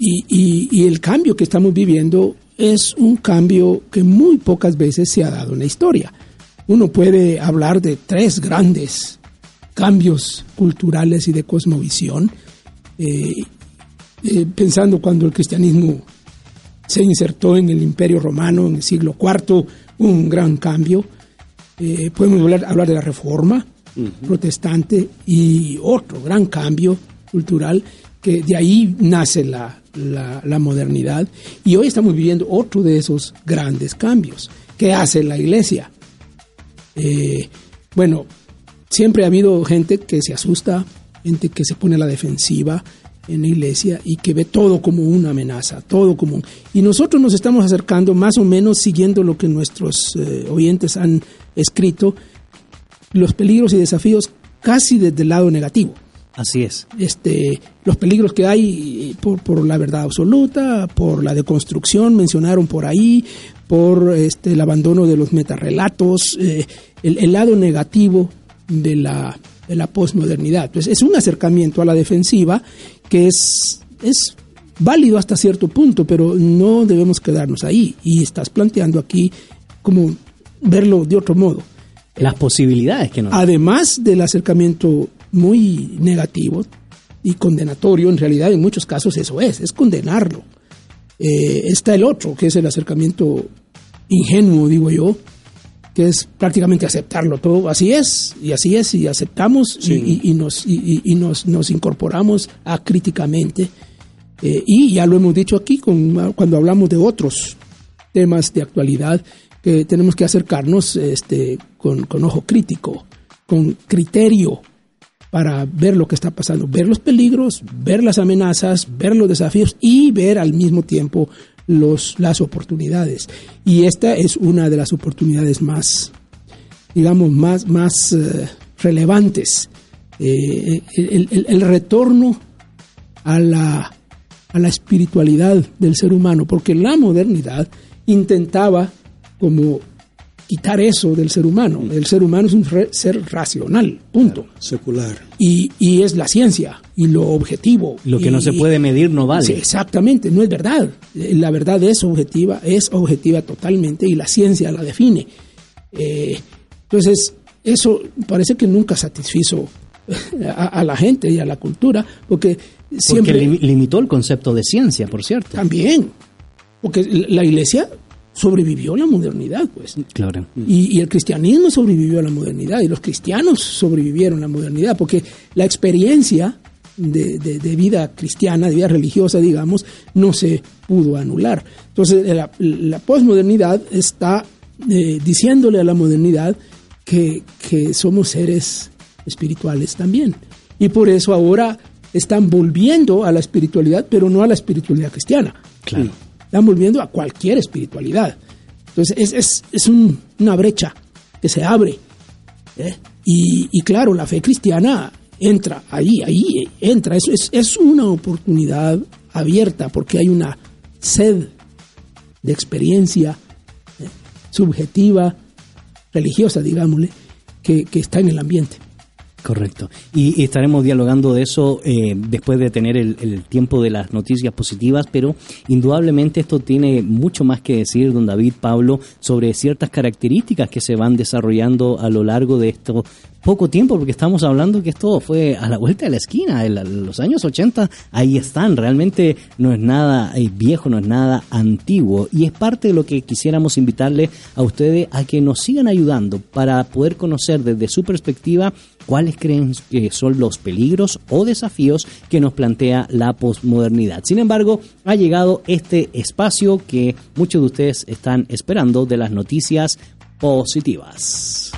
Y, y, y el cambio que estamos viviendo es un cambio que muy pocas veces se ha dado en la historia. Uno puede hablar de tres grandes cambios culturales y de cosmovisión, eh, eh, pensando cuando el cristianismo se insertó en el Imperio Romano en el siglo cuarto, un gran cambio. Eh, podemos hablar, hablar de la Reforma uh-huh. protestante y otro gran cambio cultural, que de ahí nace la, la, la modernidad, y hoy estamos viviendo otro de esos grandes cambios que hace la iglesia. Eh, bueno, siempre ha habido gente que se asusta, gente que se pone a la defensiva en la iglesia y que ve todo como una amenaza, todo como un... Y nosotros nos estamos acercando más o menos siguiendo lo que nuestros eh, oyentes han escrito, los peligros y desafíos casi desde el lado negativo. Así es. Este, los peligros que hay por, por la verdad absoluta, por la deconstrucción, mencionaron por ahí, por este, el abandono de los metarrelatos, eh, el, el lado negativo de la, de la posmodernidad. Entonces, es un acercamiento a la defensiva que es, es válido hasta cierto punto, pero no debemos quedarnos ahí. Y estás planteando aquí como verlo de otro modo. Las posibilidades que nos... Además del acercamiento muy negativo y condenatorio, en realidad en muchos casos eso es, es condenarlo. Eh, está el otro, que es el acercamiento ingenuo, digo yo, que es prácticamente aceptarlo todo, así es, y así es, y aceptamos sí. y, y, nos, y, y nos, nos incorporamos acríticamente. Eh, y ya lo hemos dicho aquí con, cuando hablamos de otros temas de actualidad, que tenemos que acercarnos este, con, con ojo crítico, con criterio, para ver lo que está pasando, ver los peligros, ver las amenazas, ver los desafíos y ver al mismo tiempo los, las oportunidades. Y esta es una de las oportunidades más, digamos, más, más eh, relevantes. Eh, el, el, el retorno a la, a la espiritualidad del ser humano, porque la modernidad intentaba como... quitar eso del ser humano. El ser humano es un re- ser racional, punto. Secular. Y, y es la ciencia y lo objetivo. Lo que y, no se puede medir no vale. Sí, exactamente, no es verdad. La verdad es objetiva, es objetiva totalmente y la ciencia la define. Eh, entonces, eso parece que nunca satisfizo a, a la gente y a la cultura, porque siempre... Porque lim- limitó el concepto de ciencia, por cierto. También, porque la iglesia... sobrevivió a la modernidad, pues. Claro. Y, y el cristianismo sobrevivió a la modernidad, y los cristianos sobrevivieron a la modernidad, porque la experiencia de, de, de vida cristiana, de vida religiosa, digamos, no se pudo anular. Entonces, la, la posmodernidad está eh, diciéndole a la modernidad que, que somos seres espirituales también. Y por eso ahora están volviendo a la espiritualidad, pero no a la espiritualidad cristiana. Claro. están volviendo a cualquier espiritualidad. Entonces es, es, es un, una brecha que se abre, ¿eh? y, y claro, la fe cristiana entra ahí, ahí entra, es, es, es una oportunidad abierta porque hay una sed de experiencia ¿eh? subjetiva, religiosa, digámosle, que, que está en el ambiente. Correcto. Y, y estaremos dialogando de eso eh, después de tener el, el tiempo de las noticias positivas, pero indudablemente esto tiene mucho más que decir, don David, Pablo, sobre ciertas características que se van desarrollando a lo largo de esto poco tiempo, porque estamos hablando que esto fue a la vuelta de la esquina, en los años ochenta, ahí están, realmente no es nada viejo, no es nada antiguo, y es parte de lo que quisiéramos invitarles a ustedes a que nos sigan ayudando para poder conocer desde su perspectiva cuáles creen que son los peligros o desafíos que nos plantea la posmodernidad. Sin embargo, ha llegado este espacio que muchos de ustedes están esperando, de las noticias positivas.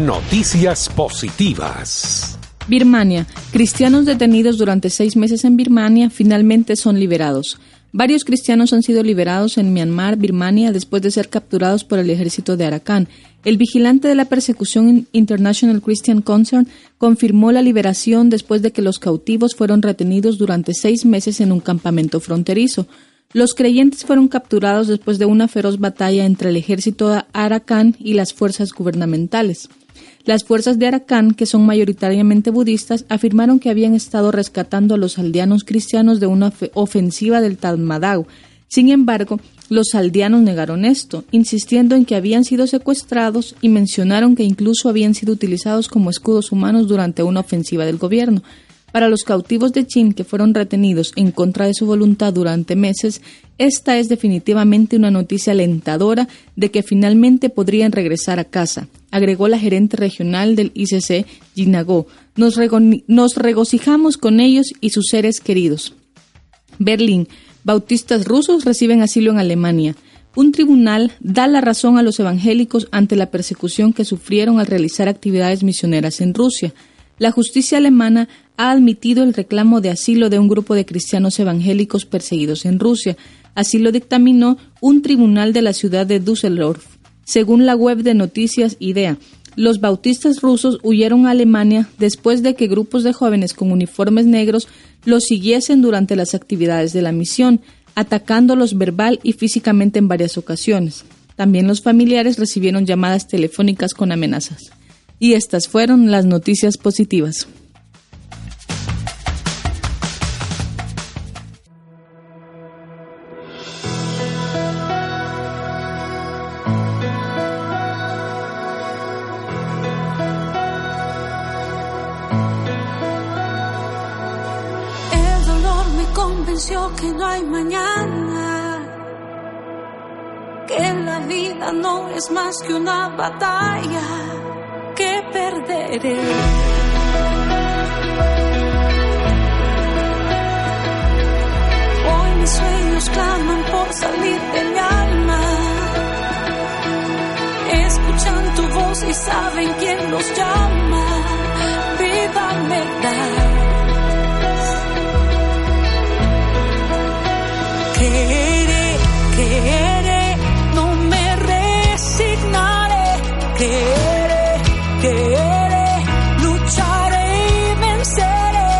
Noticias positivas. Birmania. Cristianos detenidos durante seis meses en Birmania finalmente son liberados. Varios cristianos han sido liberados en Myanmar, Birmania, después de ser capturados por el ejército de Arakan. El vigilante de la persecución International Christian Concern confirmó la liberación después de que los cautivos fueron retenidos durante seis meses en un campamento fronterizo. Los creyentes fueron capturados después de una feroz batalla entre el ejército de Arakan y las fuerzas gubernamentales. Las fuerzas de Arakan, que son mayoritariamente budistas, afirmaron que habían estado rescatando a los aldeanos cristianos de una ofensiva del Tatmadaw. Sin embargo, los aldeanos negaron esto, insistiendo en que habían sido secuestrados y mencionaron que incluso habían sido utilizados como escudos humanos durante una ofensiva del gobierno. Para los cautivos de Chin que fueron retenidos en contra de su voluntad durante meses, esta es definitivamente una noticia alentadora de que finalmente podrían regresar a casa, agregó la gerente regional del I C C, Jinagó. Nos, rego- nos regocijamos con ellos y sus seres queridos. Berlín. Bautistas rusos reciben asilo en Alemania. Un tribunal da la razón a los evangélicos ante la persecución que sufrieron al realizar actividades misioneras en Rusia. La justicia alemana ha admitido el reclamo de asilo de un grupo de cristianos evangélicos perseguidos en Rusia. Así lo dictaminó un tribunal de la ciudad de Düsseldorf. Según la web de noticias IDEA, los bautistas rusos huyeron a Alemania después de que grupos de jóvenes con uniformes negros los siguiesen durante las actividades de la misión, atacándolos verbal y físicamente en varias ocasiones. También los familiares recibieron llamadas telefónicas con amenazas. Y estas fueron las noticias positivas. El dolor me convenció que no hay mañana, que la vida no es más que una batalla que perderé. Hoy mis sueños claman por salir de mi alma. Escuchan tu voz y saben quién los llama. Vida me das. Creeré, creeré, no me resignaré. Creeré. Creeré, lucharé y venceré.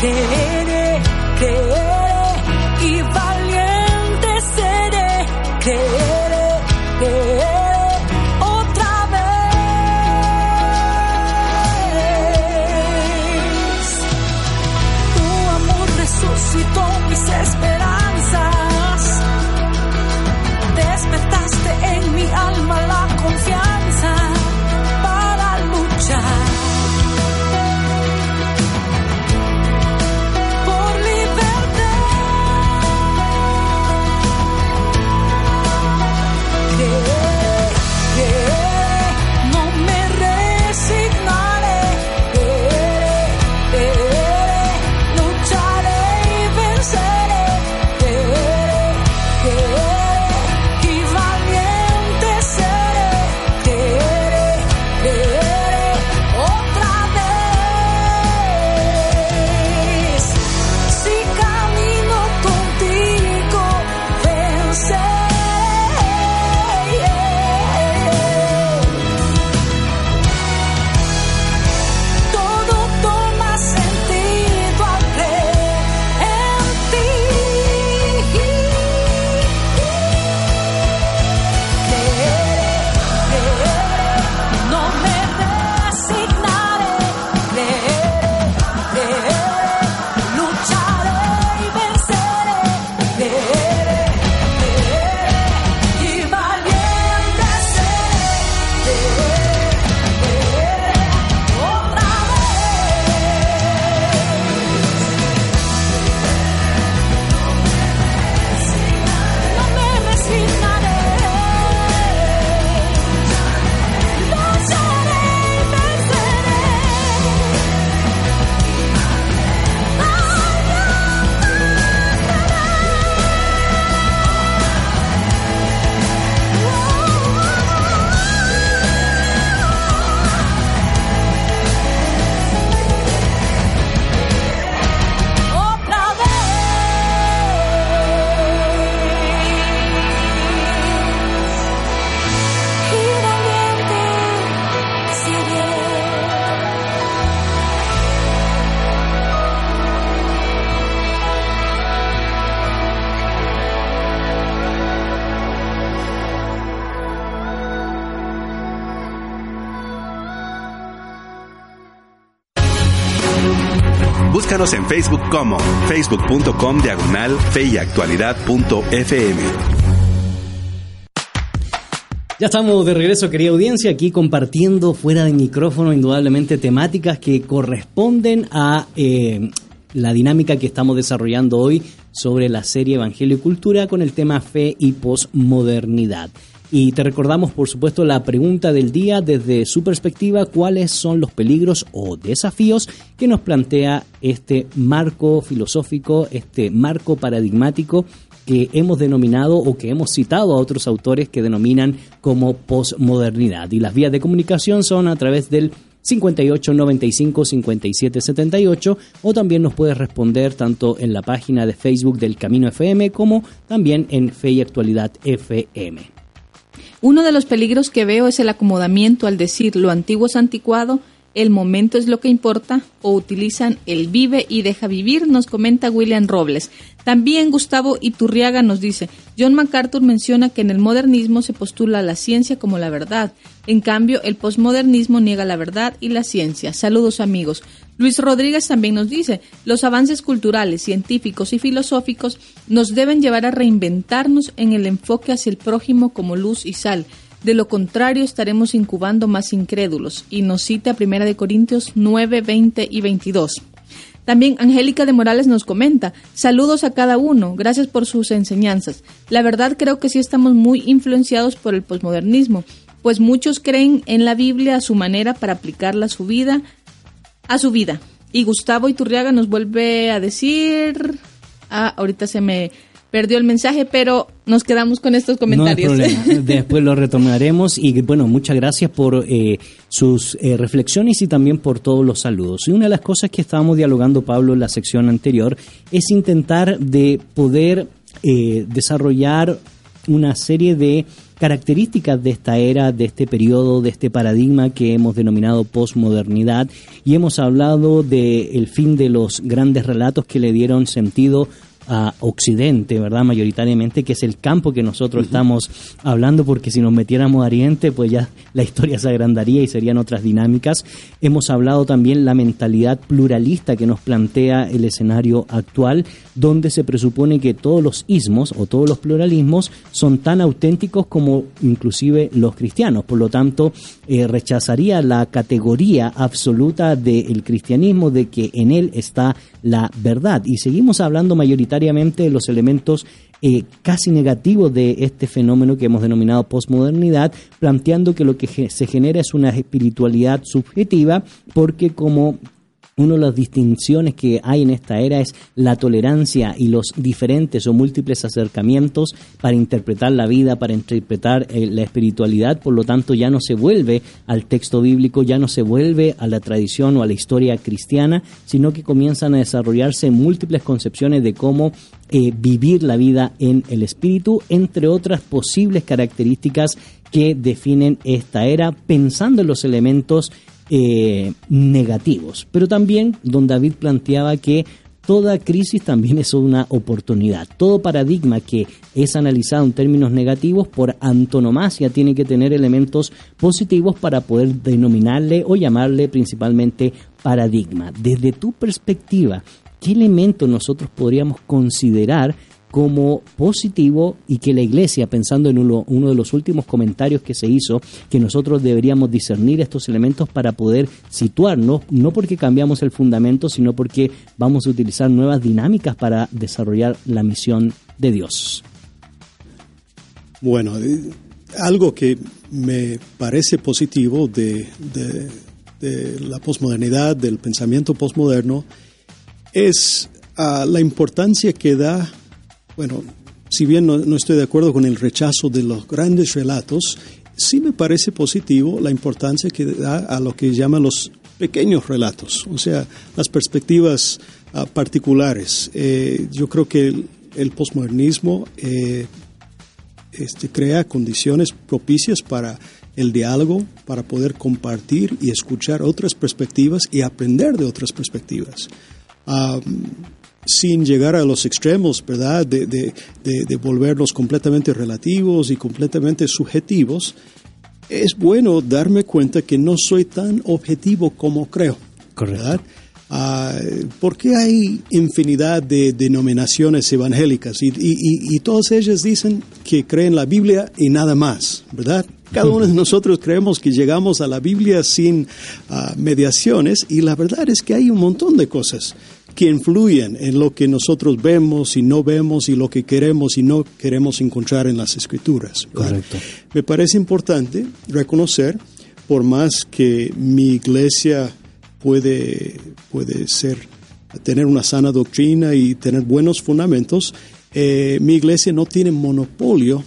Creeré, creeré y valiente seré. Creeré, creeré otra vez. Tu amor resucitó mis esperanzas. Despertaste en mi alma la confianza. Búscanos en Facebook como facebook.com diagonal fe y actualidad.fm. Ya estamos de regreso, querida audiencia, aquí compartiendo fuera de micrófono indudablemente temáticas que corresponden a eh, la dinámica que estamos desarrollando hoy sobre la serie Evangelio y Cultura con el tema fe y posmodernidad. Y te recordamos, por supuesto, la pregunta del día desde su perspectiva: ¿cuáles son los peligros o desafíos que nos plantea este marco filosófico, este marco paradigmático que hemos denominado o que hemos citado a otros autores que denominan como posmodernidad? Y las vías de comunicación son a través del cincuenta y ocho, noventa y cinco, cincuenta y siete, setenta y ocho, o también nos puedes responder tanto en la página de Facebook del Camino F M como también en Fe y Actualidad F M. Uno de los peligros que veo es el acomodamiento al decir lo antiguo es anticuado, el momento es lo que importa, o utilizan el vive y deja vivir, nos comenta William Robles. También Gustavo Iturriaga nos dice: John MacArthur menciona que en el modernismo se postula la ciencia como la verdad. En cambio, el posmodernismo niega la verdad y la ciencia. Saludos, amigos. Luis Rodríguez también nos dice: los avances culturales, científicos y filosóficos nos deben llevar a reinventarnos en el enfoque hacia el prójimo como luz y sal. De lo contrario, estaremos incubando más incrédulos. Y nos cita primera de Corintios nueve, veinte y veintidós. También Angélica de Morales nos comenta: saludos a cada uno, gracias por sus enseñanzas. La verdad, creo que sí estamos muy influenciados por el posmodernismo, pues muchos creen en la Biblia a su manera para aplicarla a su vida. A su vida. Y Gustavo Iturriaga nos vuelve a decir... Ah, ahorita se me... perdió el mensaje, pero nos quedamos con estos comentarios. No hay problema, después lo retomaremos. Y bueno, muchas gracias por eh, sus eh, reflexiones y también por todos los saludos. Y una de las cosas que estábamos dialogando, Pablo, en la sección anterior, es intentar de poder eh, desarrollar una serie de características de esta era, de este periodo, de este paradigma que hemos denominado posmodernidad, y hemos hablado del fin de los grandes relatos que le dieron sentido a Occidente, ¿verdad? Mayoritariamente, que es el campo que nosotros uh-huh. estamos hablando, porque si nos metiéramos a Oriente, pues ya la historia se agrandaría y serían otras dinámicas. Hemos hablado también la mentalidad pluralista que nos plantea el escenario actual, donde se presupone que todos los ismos o todos los pluralismos son tan auténticos como inclusive los cristianos. Por lo tanto, eh, rechazaría la categoría absoluta del cristianismo de que en él está la verdad. Y seguimos hablando mayoritariamente los elementos eh, casi negativos de este fenómeno que hemos denominado posmodernidad, planteando que lo que ge- se genera es una espiritualidad subjetiva, porque como una de las distinciones que hay en esta era es la tolerancia y los diferentes o múltiples acercamientos para interpretar la vida, para interpretar eh, la espiritualidad. Por lo tanto, ya no se vuelve al texto bíblico, ya no se vuelve a la tradición o a la historia cristiana, sino que comienzan a desarrollarse múltiples concepciones de cómo eh, vivir la vida en el espíritu, entre otras posibles características que definen esta era, pensando en los elementos Eh, negativos, pero también don David planteaba que toda crisis también es una oportunidad. Todo paradigma que es analizado en términos negativos por antonomasia tiene que tener elementos positivos para poder denominarle o llamarle principalmente paradigma. Desde tu perspectiva, ¿qué elemento nosotros podríamos considerar como positivo y que la Iglesia, pensando en uno, uno de los últimos comentarios que se hizo, que nosotros deberíamos discernir estos elementos para poder situarnos, no porque cambiamos el fundamento, sino porque vamos a utilizar nuevas dinámicas para desarrollar la misión de Dios? Bueno, algo que me parece positivo de, de, de la posmodernidad, del pensamiento posmoderno, es uh, la importancia que da. Bueno, si bien no, no estoy de acuerdo con el rechazo de los grandes relatos, sí me parece positivo la importancia que da a lo que llaman los pequeños relatos, o sea, las perspectivas uh, particulares. Eh, yo creo que el, el posmodernismo eh, este, crea condiciones propicias para el diálogo, para poder compartir y escuchar otras perspectivas y aprender de otras perspectivas. Um, sin llegar a los extremos, ¿verdad?, de, de, de, de volvernos completamente relativos y completamente subjetivos, es bueno darme cuenta que no soy tan objetivo como creo. Correcto. ¿Verdad? Uh, ¿Por qué hay infinidad de denominaciones evangélicas? Y, y, y todas ellas dicen que creen la Biblia y nada más, ¿verdad? Cada uno de nosotros creemos que llegamos a la Biblia sin uh, mediaciones, y la verdad es que hay un montón de cosas que influyen en lo que nosotros vemos y no vemos, y lo que queremos y no queremos encontrar en las Escrituras. Correcto. Me parece importante reconocer, por más que mi iglesia puede, puede ser, tener una sana doctrina y tener buenos fundamentos, eh, mi iglesia no tiene monopolio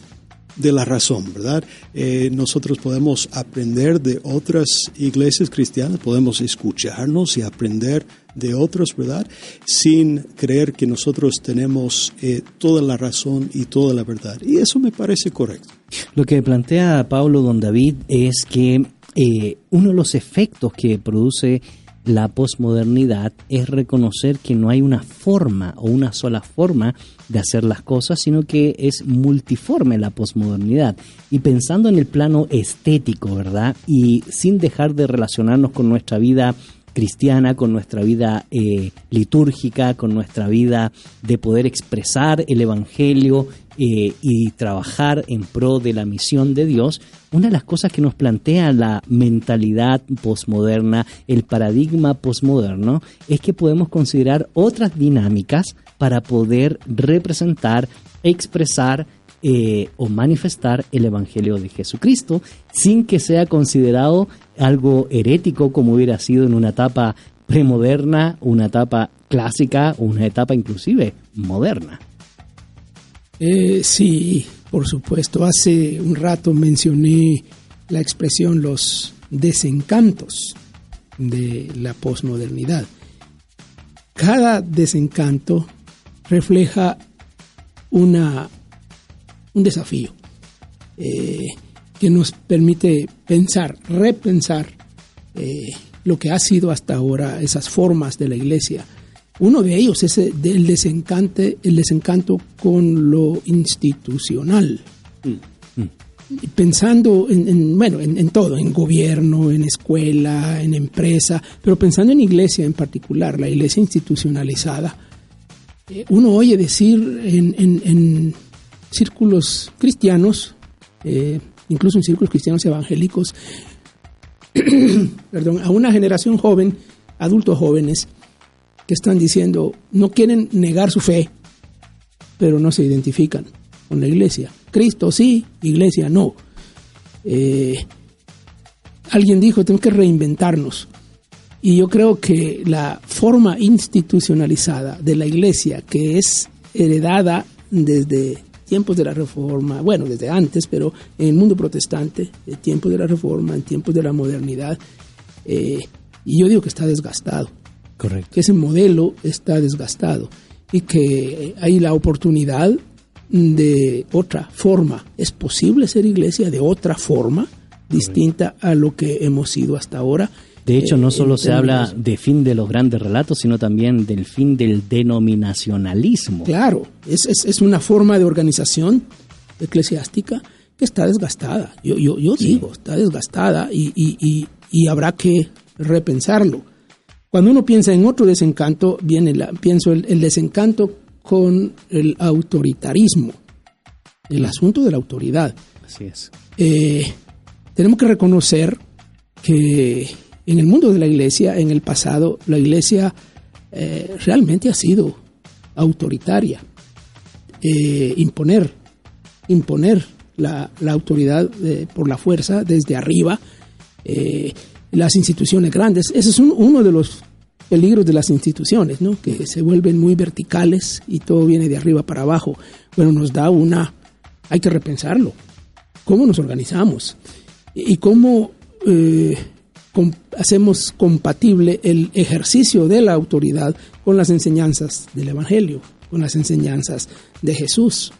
de la razón, ¿verdad? Eh, nosotros podemos aprender de otras iglesias cristianas, podemos escucharnos y aprender de otros, ¿verdad? Sin creer que nosotros tenemos eh, toda la razón y toda la verdad. Y eso me parece correcto. Lo que plantea Pablo, don David, es que Eh, uno de los efectos que produce la posmodernidad es reconocer que no hay una forma o una sola forma de hacer las cosas, sino que es multiforme la posmodernidad. Y pensando en el plano estético, ¿verdad? Y sin dejar de relacionarnos con nuestra vida cristiana, con nuestra vida eh, litúrgica, con nuestra vida de poder expresar el evangelio eh, y trabajar en pro de la misión de Dios, una de las cosas que nos plantea la mentalidad posmoderna, el paradigma posmoderno, es que podemos considerar otras dinámicas para poder representar, expresar Eh, o manifestar el Evangelio de Jesucristo sin que sea considerado algo herético, como hubiera sido en una etapa premoderna, una etapa clásica, una etapa inclusive moderna. Eh, sí, por supuesto. Hace un rato mencioné la expresión los desencantos de la posmodernidad. Cada desencanto refleja una Un desafío eh, que nos permite pensar, repensar eh, lo que ha sido hasta ahora esas formas de la iglesia. Uno de ellos es el desencanto, el desencanto con lo institucional. Mm. Mm. Pensando en, en, bueno, en, en todo, en gobierno, en escuela, en empresa, pero pensando en iglesia en particular, la iglesia institucionalizada. Eh, uno oye decir en... en, en círculos cristianos, eh, incluso en círculos cristianos evangélicos, perdón, a una generación joven, adultos jóvenes, que están diciendo, no quieren negar su fe, pero no se identifican con la iglesia. Cristo sí, iglesia no. Eh, alguien dijo, tenemos que reinventarnos. Y yo creo que la forma institucionalizada de la iglesia, que es heredada desde tiempos de la Reforma, bueno, desde antes, pero en el mundo protestante, en tiempos de la Reforma, en tiempos de la modernidad, eh, y yo digo que está desgastado. Correcto. Que ese modelo está desgastado y que hay la oportunidad de otra forma. Es posible ser iglesia de otra forma, correcto, distinta a lo que hemos sido hasta ahora. De hecho, no solo se habla de fin de los grandes relatos, sino también del fin del denominacionalismo. Claro, es, es, es una forma de organización eclesiástica que está desgastada. Yo, yo, yo sí. digo, está desgastada y, y, y, y habrá que repensarlo. Cuando uno piensa en otro desencanto, viene la, pienso el, el desencanto con el autoritarismo, el asunto de la autoridad. Así es. Eh, tenemos que reconocer que en el mundo de la iglesia, en el pasado, la iglesia eh, realmente ha sido autoritaria. Eh, imponer, imponer la, la autoridad de, por la fuerza desde arriba, eh, las instituciones grandes. Ese es un, uno de los peligros de las instituciones, ¿no? Que se vuelven muy verticales y todo viene de arriba para abajo. Bueno, nos da una... Hay que repensarlo. ¿Cómo nos organizamos? Y, y cómo... Eh, com- hacemos compatible el ejercicio de la autoridad con las enseñanzas del Evangelio, con las enseñanzas de Jesús.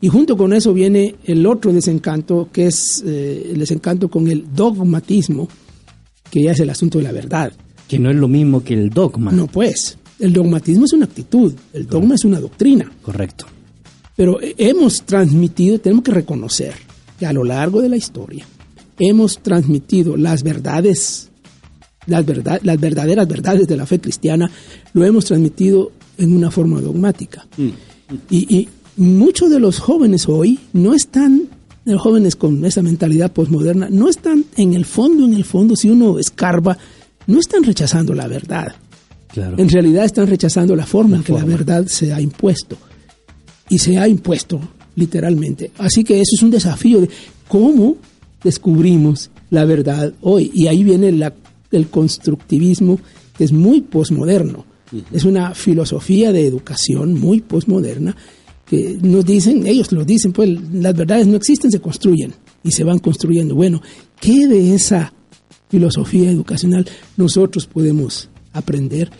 Y junto con eso viene el otro desencanto, que es eh, el desencanto con el dogmatismo, que ya es el asunto de la verdad. Que no es lo mismo que el dogma. No, pues, el dogmatismo es una actitud, el dogma Correcto. Es una doctrina. Correcto. Pero hemos transmitido, tenemos que reconocer que a lo largo de la historia, hemos transmitido las verdades las, verdad, las verdaderas verdades de la fe cristiana, lo hemos transmitido en una forma dogmática. Mm. Y, y muchos de los jóvenes hoy no están, los jóvenes con esa mentalidad posmoderna, no están en el fondo, en el fondo, si uno escarba, no están rechazando la verdad. Claro. En realidad están rechazando la forma la en que forma. la verdad se ha impuesto. Y se ha impuesto literalmente. Así que eso es un desafío de cómo descubrimos la verdad hoy. Y ahí viene la, el constructivismo, que es muy posmoderno. Uh-huh. Es una filosofía de educación muy posmoderna que nos dicen, ellos lo dicen, pues las verdades no existen, se construyen y se van construyendo. Bueno, ¿qué de esa filosofía educacional nosotros podemos aprender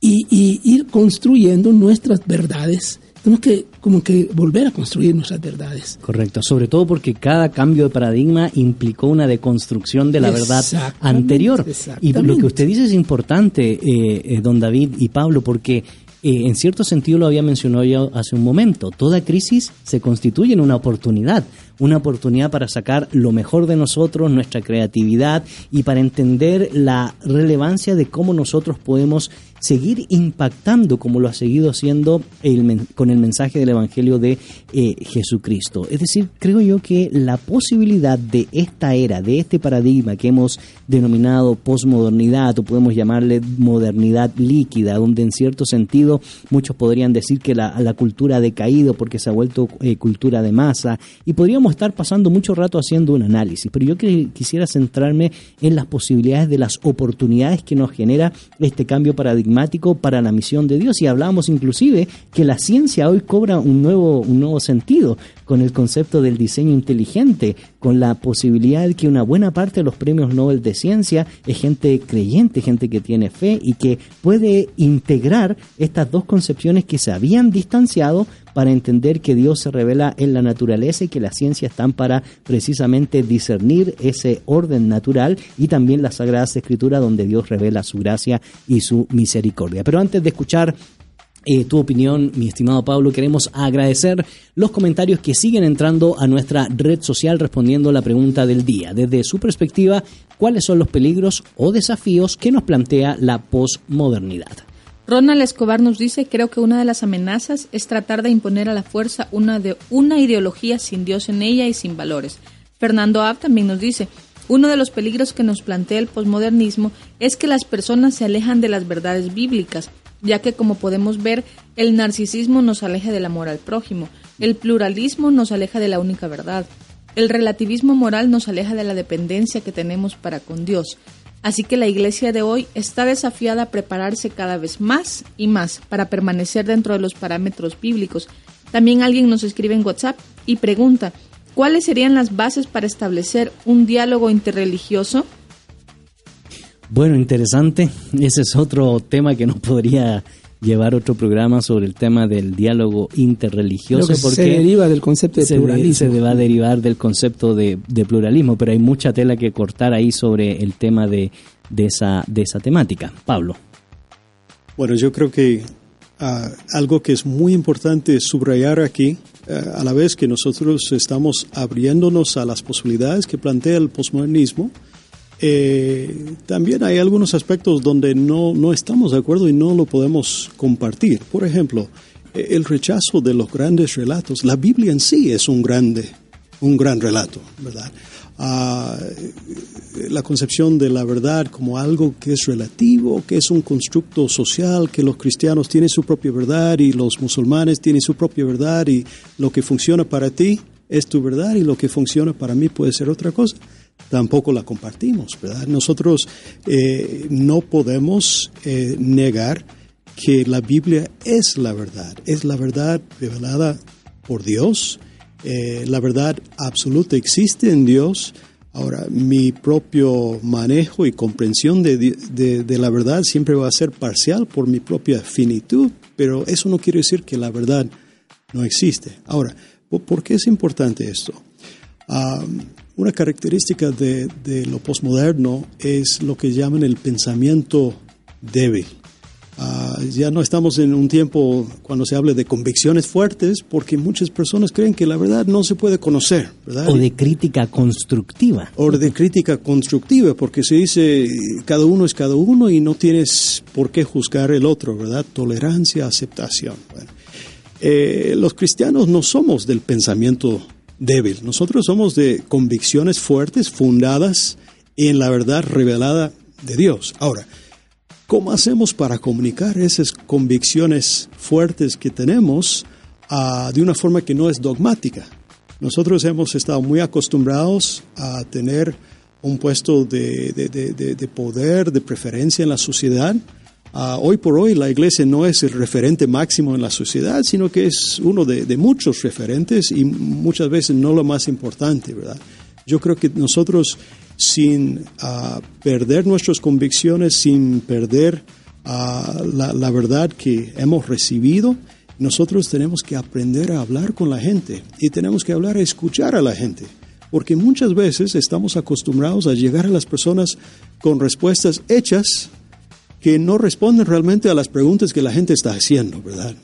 y, y ir construyendo nuestras verdades? Tenemos que como que volver a construir nuestras verdades. Correcto, sobre todo porque cada cambio de paradigma implicó una deconstrucción de la verdad anterior. Y lo que usted dice es importante, eh, eh, don David y Pablo, porque eh, en cierto sentido lo había mencionado yo hace un momento, toda crisis se constituye en una oportunidad, una oportunidad para sacar lo mejor de nosotros, nuestra creatividad y para entender la relevancia de cómo nosotros podemos seguir impactando como lo ha seguido haciendo el, con el mensaje del Evangelio de eh, Jesucristo. Es decir, creo yo que la posibilidad de esta era, de este paradigma que hemos denominado posmodernidad o podemos llamarle modernidad líquida, donde en cierto sentido muchos podrían decir que la, la cultura ha decaído porque se ha vuelto eh, cultura de masa y podríamos estar pasando mucho rato haciendo un análisis, pero yo que, quisiera centrarme en las posibilidades de las oportunidades que nos genera este cambio paradigmático para la misión de Dios, y hablamos inclusive que la ciencia hoy cobra un nuevo, un nuevo sentido con el concepto del diseño inteligente, con la posibilidad de que una buena parte de los premios Nobel de ciencia es gente creyente, gente que tiene fe y que puede integrar estas dos concepciones que se habían distanciado para entender que Dios se revela en la naturaleza y que la ciencia están para precisamente discernir ese orden natural y también las Sagradas Escrituras donde Dios revela su gracia y su misericordia. Pero antes de escuchar Eh, tu opinión, mi estimado Pablo, queremos agradecer los comentarios que siguen entrando a nuestra red social respondiendo a la pregunta del día. Desde su perspectiva, ¿cuáles son los peligros o desafíos que nos plantea la posmodernidad? Ronald Escobar nos dice, creo que una de las amenazas es tratar de imponer a la fuerza una, de, una ideología sin Dios en ella y sin valores. Fernando Ab también nos dice, uno de los peligros que nos plantea el posmodernismo es que las personas se alejan de las verdades bíblicas, ya que como podemos ver, el narcisismo nos aleja del amor al prójimo, el pluralismo nos aleja de la única verdad, el relativismo moral nos aleja de la dependencia que tenemos para con Dios. Así que la iglesia de hoy está desafiada a prepararse cada vez más y más para permanecer dentro de los parámetros bíblicos. También alguien nos escribe en WhatsApp y pregunta, ¿cuáles serían las bases para establecer un diálogo interreligioso? Bueno, interesante. Ese es otro tema que nos podría llevar otro programa sobre el tema del diálogo interreligioso. Porque se deriva del concepto de se pluralismo. Se va a derivar del concepto de, de pluralismo, pero hay mucha tela que cortar ahí sobre el tema de, de, esa, de esa temática. Pablo. Bueno, yo creo que uh, algo que es muy importante subrayar aquí, uh, a la vez que nosotros estamos abriéndonos a las posibilidades que plantea el posmodernismo, Eh, también hay algunos aspectos donde no, no estamos de acuerdo y no lo podemos compartir. Por ejemplo, el rechazo de los grandes relatos. La Biblia en sí es un grande, un gran relato, ¿verdad? Ah, la concepción de la verdad como algo que es relativo, que es un constructo social, que los cristianos tienen su propia verdad y los musulmanes tienen su propia verdad y lo que funciona para ti es tu verdad y lo que funciona para mí puede ser otra cosa. Tampoco la compartimos, ¿verdad? Nosotros eh, no podemos eh, negar que la Biblia es la verdad, es la verdad revelada por Dios, eh, la verdad absoluta existe en Dios. Ahora, mi propio manejo y comprensión de, de, de la verdad siempre va a ser parcial por mi propia finitud, pero eso no quiere decir que la verdad no existe. Ahora, ¿por qué es importante esto? Um, Una característica de, de lo posmoderno es lo que llaman el pensamiento débil. Uh, ya no estamos en un tiempo cuando se habla de convicciones fuertes, porque muchas personas creen que la verdad no se puede conocer, ¿verdad? O de crítica constructiva. O de crítica constructiva, porque se dice cada uno es cada uno y no tienes por qué juzgar el otro, ¿verdad? Tolerancia, aceptación. Bueno, eh, los cristianos no somos del pensamiento débil. Nosotros somos de convicciones fuertes fundadas en la verdad revelada de Dios. Ahora, ¿cómo hacemos para comunicar esas convicciones fuertes que tenemos uh, de una forma que no es dogmática? Nosotros hemos estado muy acostumbrados a tener un puesto de, de, de, de, de poder, de preferencia en la sociedad. Uh, hoy por hoy la Iglesia no es el referente máximo en la sociedad, sino que es uno de, de muchos referentes y muchas veces no lo más importante, ¿verdad? Yo creo que nosotros, sin uh, perder nuestras convicciones, sin perder uh, la, la verdad que hemos recibido, nosotros tenemos que aprender a hablar con la gente y tenemos que hablar a escuchar a la gente, porque muchas veces estamos acostumbrados a llegar a las personas con respuestas hechas que no responden realmente a las preguntas que la gente está haciendo, ¿verdad?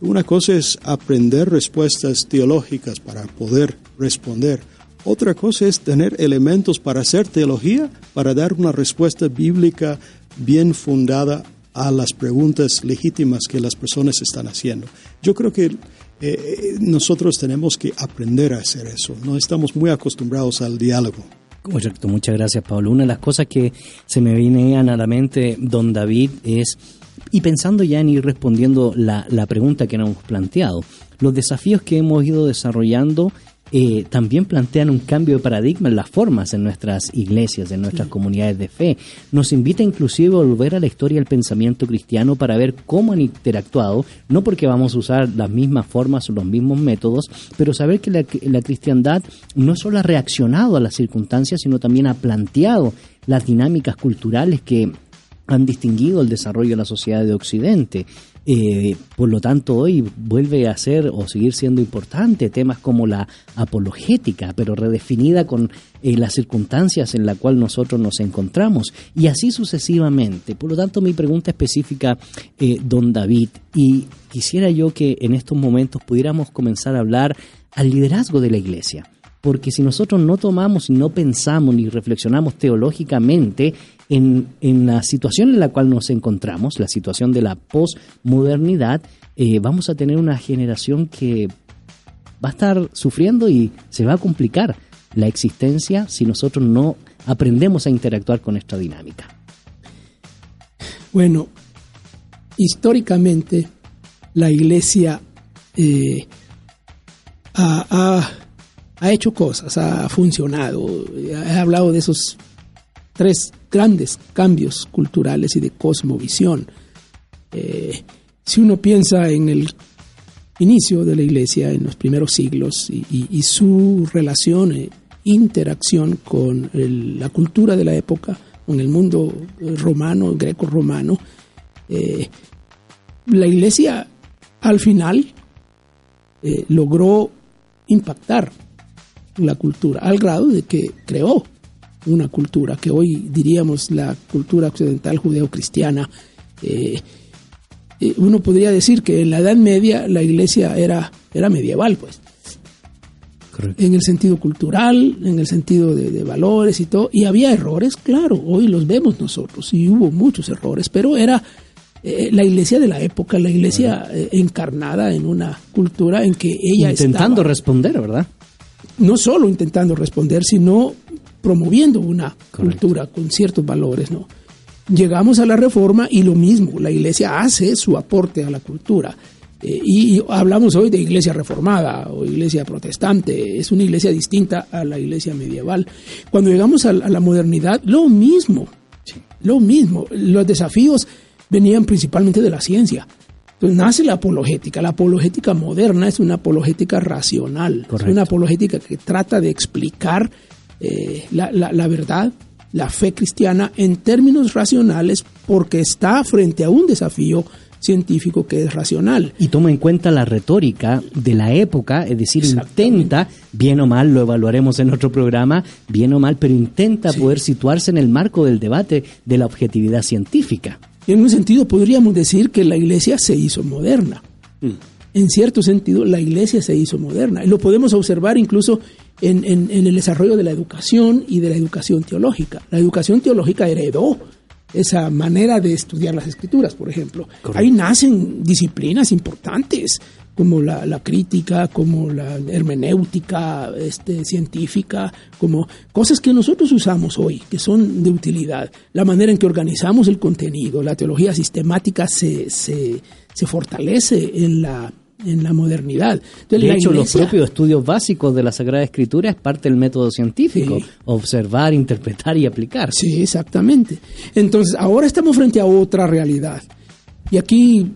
Una cosa es aprender respuestas teológicas para poder responder. Otra cosa es tener elementos para hacer teología, para dar una respuesta bíblica bien fundada a las preguntas legítimas que las personas están haciendo. Yo creo que eh, nosotros tenemos que aprender a hacer eso. No estamos muy acostumbrados al diálogo. Correcto, muchas gracias, Pablo. Una de las cosas que se me venían a la mente, don David, es, y pensando ya en ir respondiendo la, la pregunta que nos hemos planteado, los desafíos que hemos ido desarrollando Eh, también plantean un cambio de paradigma en las formas en nuestras iglesias, en nuestras comunidades de fe. Nos invita inclusive a volver a la historia del pensamiento cristiano para ver cómo han interactuado, no porque vamos a usar las mismas formas o los mismos métodos, pero saber que la, la cristiandad no solo ha reaccionado a las circunstancias, sino también ha planteado las dinámicas culturales que han distinguido el desarrollo de la sociedad de Occidente. Eh, por lo tanto, hoy vuelve a ser o seguir siendo importante temas como la apologética, pero redefinida con eh, las circunstancias en las cuales nosotros nos encontramos, y así sucesivamente. Por lo tanto, mi pregunta específica, eh, don David, y quisiera yo que en estos momentos pudiéramos comenzar a hablar al liderazgo de la Iglesia, porque si nosotros no tomamos, no pensamos ni reflexionamos teológicamente En, en la situación en la cual nos encontramos, la situación de la posmodernidad, eh, vamos a tener una generación que va a estar sufriendo y se va a complicar la existencia si nosotros no aprendemos a interactuar con esta dinámica. Bueno, históricamente la Iglesia eh, ha, ha, ha hecho cosas, ha funcionado. He hablado de esos tres grandes cambios culturales y de cosmovisión. Eh, si uno piensa en el inicio de la Iglesia, en los primeros siglos, y, y, y su relación e interacción con el, la cultura de la época, con el mundo romano, greco-romano, eh, la Iglesia al final eh, logró impactar la cultura al grado de que creó una cultura que hoy diríamos la cultura occidental judeocristiana. Eh, uno podría decir que en la Edad Media la Iglesia era, era medieval, pues. Correcto. En el sentido cultural, en el sentido de, de valores y todo. Y había errores, claro, hoy los vemos nosotros, y hubo muchos errores, pero era eh, la Iglesia de la época, la Iglesia eh, encarnada en una cultura en que ella estaba. Intentando responder, ¿verdad? No solo intentando responder, sino promoviendo una Correcto. Cultura con ciertos valores, ¿no? Llegamos a la Reforma y lo mismo, la Iglesia hace su aporte a la cultura. Eh, y, y hablamos hoy de Iglesia reformada o Iglesia protestante, es una Iglesia distinta a la Iglesia medieval. Cuando llegamos a, a la modernidad, lo mismo, sí. lo mismo. Los desafíos venían principalmente de la ciencia. Entonces nace la apologética. La apologética moderna es una apologética racional, Correcto. Es una apologética que trata de explicar Eh, la, la, la verdad, la fe cristiana en términos racionales, porque está frente a un desafío científico que es racional. Y toma en cuenta la retórica de la época, es decir, intenta, bien o mal, lo evaluaremos en otro programa, bien o mal, pero intenta sí. poder situarse en el marco del debate de la objetividad científica. Y en un sentido podríamos decir que la iglesia se hizo moderna. Mm. En cierto sentido, la iglesia se hizo moderna. Y lo podemos observar incluso en, en, en el desarrollo de la educación y de la educación teológica. La educación teológica heredó esa manera de estudiar las escrituras, por ejemplo. Correcto. Ahí nacen disciplinas importantes, como la, la crítica, como la hermenéutica este, científica, como cosas que nosotros usamos hoy, que son de utilidad. La manera en que organizamos el contenido, la teología sistemática se, se, se fortalece en la, en la modernidad. Entonces, de la hecho, iglesia, los propios estudios básicos de la Sagrada Escritura es parte del método científico, sí. Observar, interpretar y aplicar. Sí, exactamente. Entonces, ahora estamos frente a otra realidad. Y aquí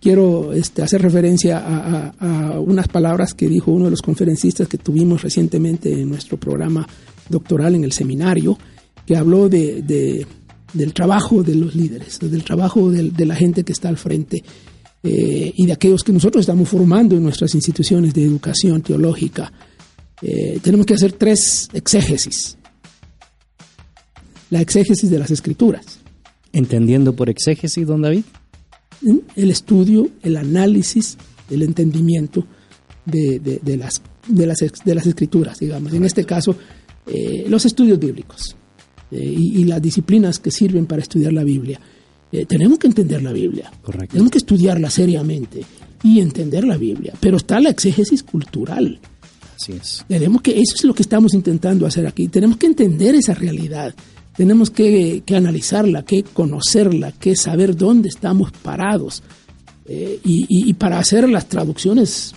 quiero este, hacer referencia a, a, a unas palabras que dijo uno de los conferencistas que tuvimos recientemente en nuestro programa doctoral en el seminario, que habló de, de, del trabajo de los líderes, del trabajo de, de la gente que está al frente eh, y de aquellos que nosotros estamos formando en nuestras instituciones de educación teológica. Eh, tenemos que hacer tres exégesis. La exégesis de las Escrituras. ¿Entendiendo por exégesis, don David? El estudio, el análisis, el entendimiento de, de, de, las, de, las, de las escrituras, digamos. En este caso, eh, los estudios bíblicos eh, y, y las disciplinas que sirven para estudiar la Biblia. Eh, tenemos que entender la Biblia. Correcto. Tenemos que estudiarla seriamente y entender la Biblia. Pero está la exégesis cultural. Así es. Tenemos que, eso es lo que estamos intentando hacer aquí. Tenemos que entender esa realidad. Tenemos que, que analizarla, que conocerla, que saber dónde estamos parados eh, y, y, y para hacer las traducciones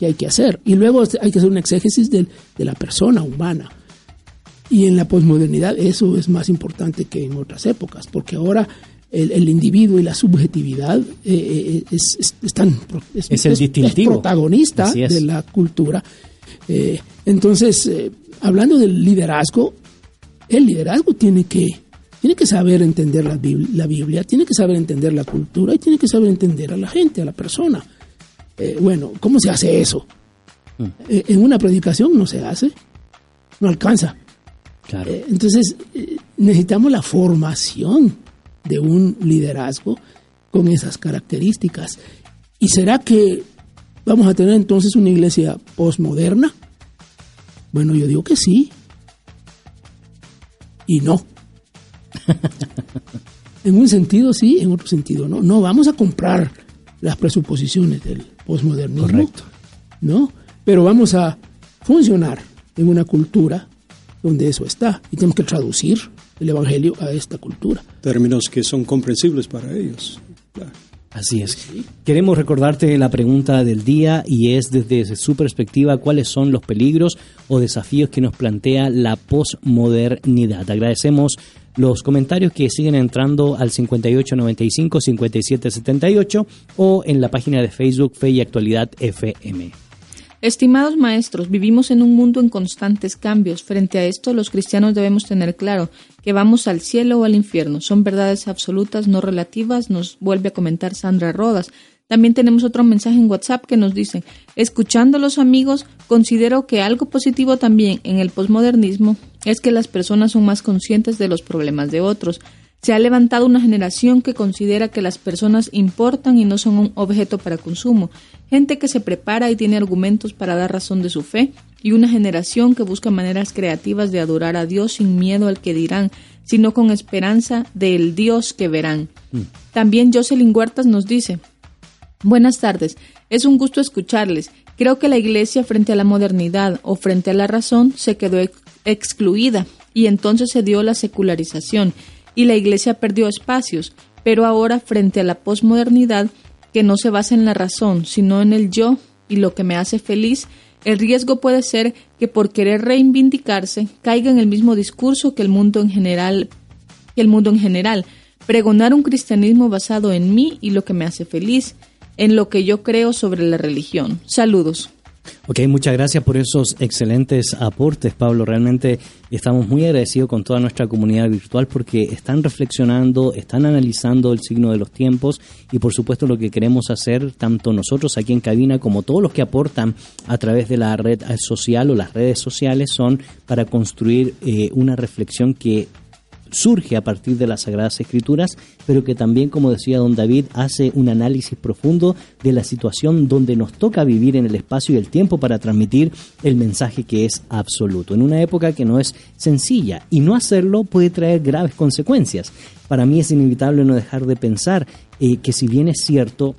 que hay que hacer. Y luego hay que hacer una exégesis de, de la persona humana. Y en la posmodernidad eso es más importante que en otras épocas, porque ahora el, el individuo y la subjetividad eh, es, es, es, tan, es, es, el es, distintivo. Es protagonista es. de la cultura. Eh, entonces, eh, hablando del liderazgo, el liderazgo tiene que, tiene que saber entender la Biblia, la Biblia, tiene que saber entender la cultura y tiene que saber entender a la gente, a la persona. Eh, bueno, ¿cómo se hace eso? Mm. Eh, en una predicación no se hace, no alcanza. Claro. Eh, entonces eh, necesitamos la formación de un liderazgo con esas características. ¿Y será que vamos a tener entonces una iglesia posmoderna? Bueno, yo digo que sí. Y no. En un sentido sí, en otro sentido no. No vamos a comprar las presuposiciones del posmodernismo. Correcto. ¿No? Pero vamos a funcionar en una cultura donde eso está. Y tenemos que traducir el evangelio a esta cultura. Términos que son comprensibles para ellos. Claro. Así es. Sí. Queremos recordarte la pregunta del día y es desde su perspectiva cuáles son los peligros o desafíos que nos plantea la posmodernidad. Agradecemos los comentarios que siguen entrando al cincuenta y ocho noventa y cinco cincuenta y siete setenta y ocho o en la página de Facebook Fe y Actualidad F M. Estimados maestros, vivimos en un mundo en constantes cambios. Frente a esto, los cristianos debemos tener claro que vamos al cielo o al infierno. Son verdades absolutas, no relativas, nos vuelve a comentar Sandra Rodas. También tenemos otro mensaje en WhatsApp que nos dicen, escuchándolos amigos, considero que algo positivo también en el posmodernismo es que las personas son más conscientes de los problemas de otros. Se ha levantado una generación que considera que las personas importan y no son un objeto para consumo, gente que se prepara y tiene argumentos para dar razón de su fe, y una generación que busca maneras creativas de adorar a Dios sin miedo al que dirán, sino con esperanza del Dios que verán. Mm. También Jocelyn Huertas nos dice, buenas tardes, es un gusto escucharles. Creo que la iglesia frente a la modernidad o frente a la razón se quedó ex- excluida y entonces se dio la secularización. Y la iglesia perdió espacios, pero ahora frente a la posmodernidad, que no se basa en la razón, sino en el yo y lo que me hace feliz, el riesgo puede ser que por querer reivindicarse caiga en el mismo discurso que el mundo en general, que el mundo en general, pregonar un cristianismo basado en mí y lo que me hace feliz, en lo que yo creo sobre la religión. Saludos. Ok, muchas gracias por esos excelentes aportes, Pablo. Realmente estamos muy agradecidos con toda nuestra comunidad virtual porque están reflexionando, están analizando el signo de los tiempos y por supuesto lo que queremos hacer, tanto nosotros aquí en cabina como todos los que aportan a través de la red social o las redes sociales, son para construir eh, una reflexión que surge a partir de las Sagradas Escrituras, pero que también, como decía don David, hace un análisis profundo de la situación donde nos toca vivir en el espacio y el tiempo para transmitir el mensaje que es absoluto, en una época que no es sencilla, y no hacerlo puede traer graves consecuencias. Para mí es inevitable no dejar de pensar eh, que si bien es cierto,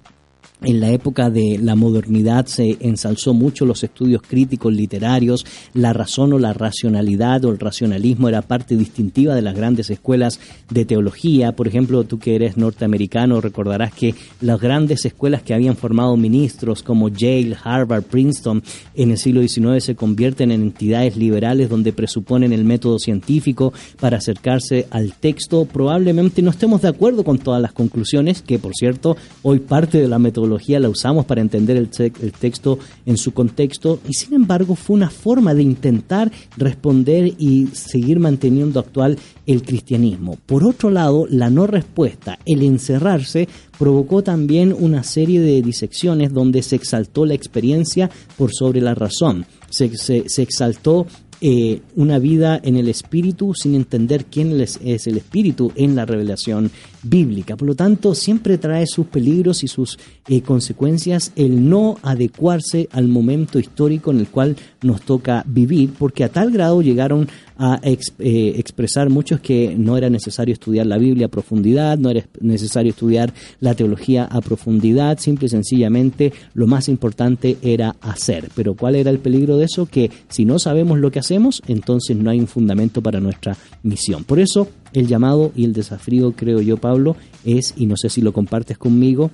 en la época de la modernidad se ensalzó mucho los estudios críticos literarios, la razón o la racionalidad o el racionalismo era parte distintiva de las grandes escuelas de teología. Por ejemplo, tú que eres norteamericano recordarás que las grandes escuelas que habían formado ministros como Yale, Harvard, Princeton en el siglo diecinueve se convierten en entidades liberales donde presuponen el método científico para acercarse al texto. Probablemente no estemos de acuerdo con todas las conclusiones, que por cierto, hoy parte de la metodología la usamos para entender el, te- el texto en su contexto, y sin embargo fue una forma de intentar responder y seguir manteniendo actual el cristianismo. Por otro lado, la no respuesta, el encerrarse, provocó también una serie de disecciones donde se exaltó la experiencia por sobre la razón, se, se, se exaltó Eh, una vida en el espíritu sin entender quién es el espíritu en la revelación bíblica. Por lo tanto, siempre trae sus peligros y sus eh, consecuencias el no adecuarse al momento histórico en el cual nos toca vivir, porque a tal grado llegaron a exp- eh, expresar muchos que no era necesario estudiar la Biblia a profundidad, no era necesario estudiar la teología a profundidad, simple y sencillamente lo más importante era hacer. Pero ¿cuál era el peligro de eso? Que si no sabemos lo que hacemos, entonces no hay un fundamento para nuestra misión. Por eso el llamado y el desafío, creo yo, Pablo, es, y no sé si lo compartes conmigo,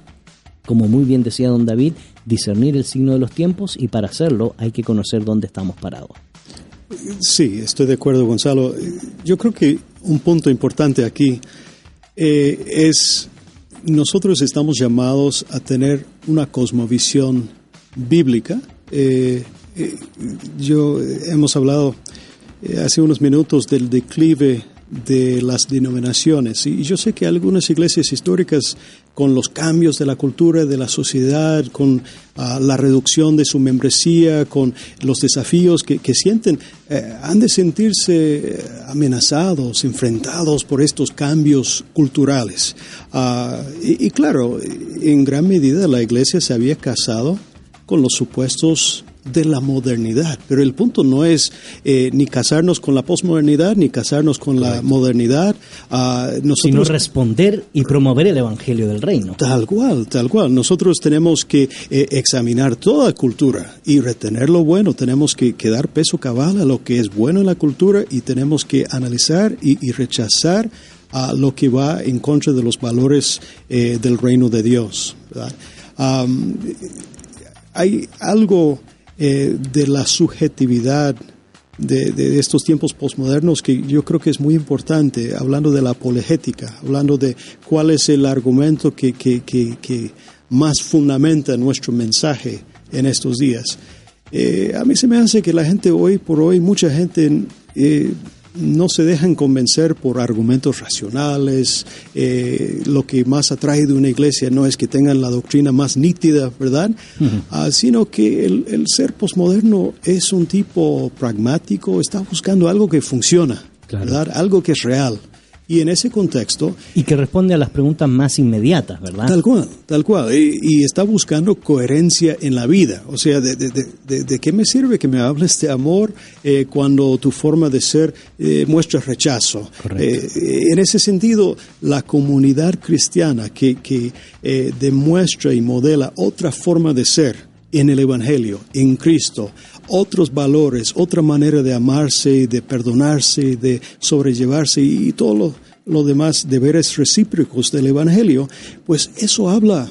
como muy bien decía don David, discernir el signo de los tiempos, y para hacerlo hay que conocer dónde estamos parados. Sí, estoy de acuerdo, Gonzalo. Yo creo que un punto importante aquí eh, es nosotros estamos llamados a tener una cosmovisión bíblica. Eh, eh, yo hemos hablado eh, hace unos minutos del declive de las denominaciones, y yo sé que algunas iglesias históricas, con los cambios de la cultura, de la sociedad, con uh, la reducción de su membresía, con los desafíos que, que sienten, eh, han de sentirse amenazados, enfrentados por estos cambios culturales. Uh, y, y claro, en gran medida la iglesia se había casado con los supuestos de la modernidad, pero el punto no es eh, ni casarnos con la posmodernidad, ni casarnos con Correcto. La modernidad, uh, nosotros, sino responder y promover el evangelio del reino. Tal cual, tal cual. Nosotros tenemos que eh, examinar toda cultura y retener lo bueno. Tenemos que, que dar peso cabal a lo que es bueno en la cultura, y tenemos que analizar y, y rechazar a uh, lo que va en contra de los valores eh, del reino de Dios. Um, hay algo Eh, de la subjetividad de, de estos tiempos posmodernos que yo creo que es muy importante, hablando de la apologética, hablando de cuál es el argumento que, que, que, que más fundamenta nuestro mensaje en estos días. Eh, a mí se me hace que la gente hoy por hoy, mucha gente eh, no se dejan convencer por argumentos racionales. Eh, lo que más atrae de una iglesia no es que tengan la doctrina más nítida, ¿verdad? Uh-huh. Uh, sino que el, el ser posmoderno es un tipo pragmático, está buscando algo que funciona, claro, ¿verdad? Algo que es real. Y en ese contexto... Y que responde a las preguntas más inmediatas, ¿verdad? Tal cual, tal cual. Y, y está buscando coherencia en la vida. O sea, ¿de, de, de, de, de qué me sirve que me hables de amor eh, cuando tu forma de ser eh, muestra rechazo? Eh, en ese sentido, la comunidad cristiana que, que eh, demuestra y modela otra forma de ser en el Evangelio, en Cristo, otros valores, otra manera de amarse, de perdonarse, de sobrellevarse y todo lo, lo demás, deberes recíprocos del Evangelio, pues eso habla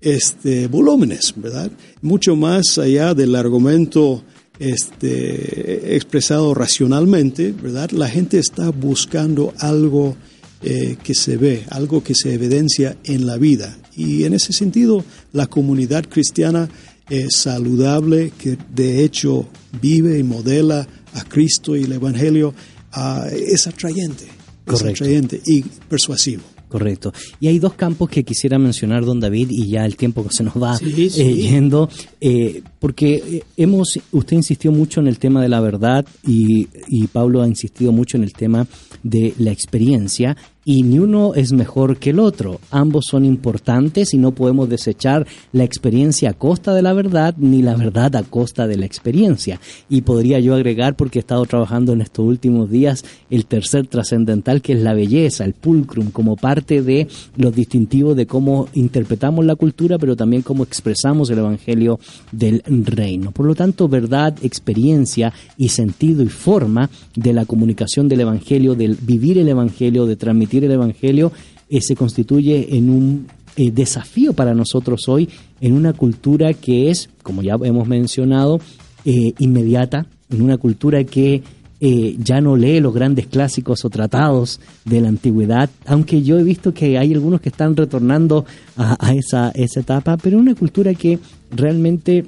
este, volúmenes, ¿verdad? Mucho más allá del argumento este, expresado racionalmente, ¿verdad? La gente está buscando algo eh, que se ve, algo que se evidencia en la vida. Y en ese sentido, la comunidad cristiana es saludable, que de hecho vive y modela a Cristo y el Evangelio, uh, es atrayente, es atrayente y persuasivo. Correcto. Y hay dos campos que quisiera mencionar, don David, y ya el tiempo que se nos va sí, sí. Eh, yendo, eh, porque hemos, usted insistió mucho en el tema de la verdad y, y Pablo ha insistido mucho en el tema de la experiencia, y ni uno es mejor que el otro. Ambos son importantes y no podemos desechar la experiencia a costa de la verdad, ni la verdad a costa de la experiencia. Y podría yo agregar, porque he estado trabajando en estos últimos días, el tercer trascendental, que es la belleza, el pulcrum, como parte de los distintivos de cómo interpretamos la cultura, pero también cómo expresamos el evangelio del reino. Por lo tanto, verdad, experiencia y sentido y forma de la comunicación del evangelio, del vivir el evangelio, de transmitir el evangelio, eh, se constituye en un eh, desafío para nosotros hoy, en una cultura que es, como ya hemos mencionado, eh, inmediata, en una cultura que eh, ya no lee los grandes clásicos o tratados de la antigüedad, aunque yo he visto que hay algunos que están retornando a, a esa, esa etapa, pero una cultura que realmente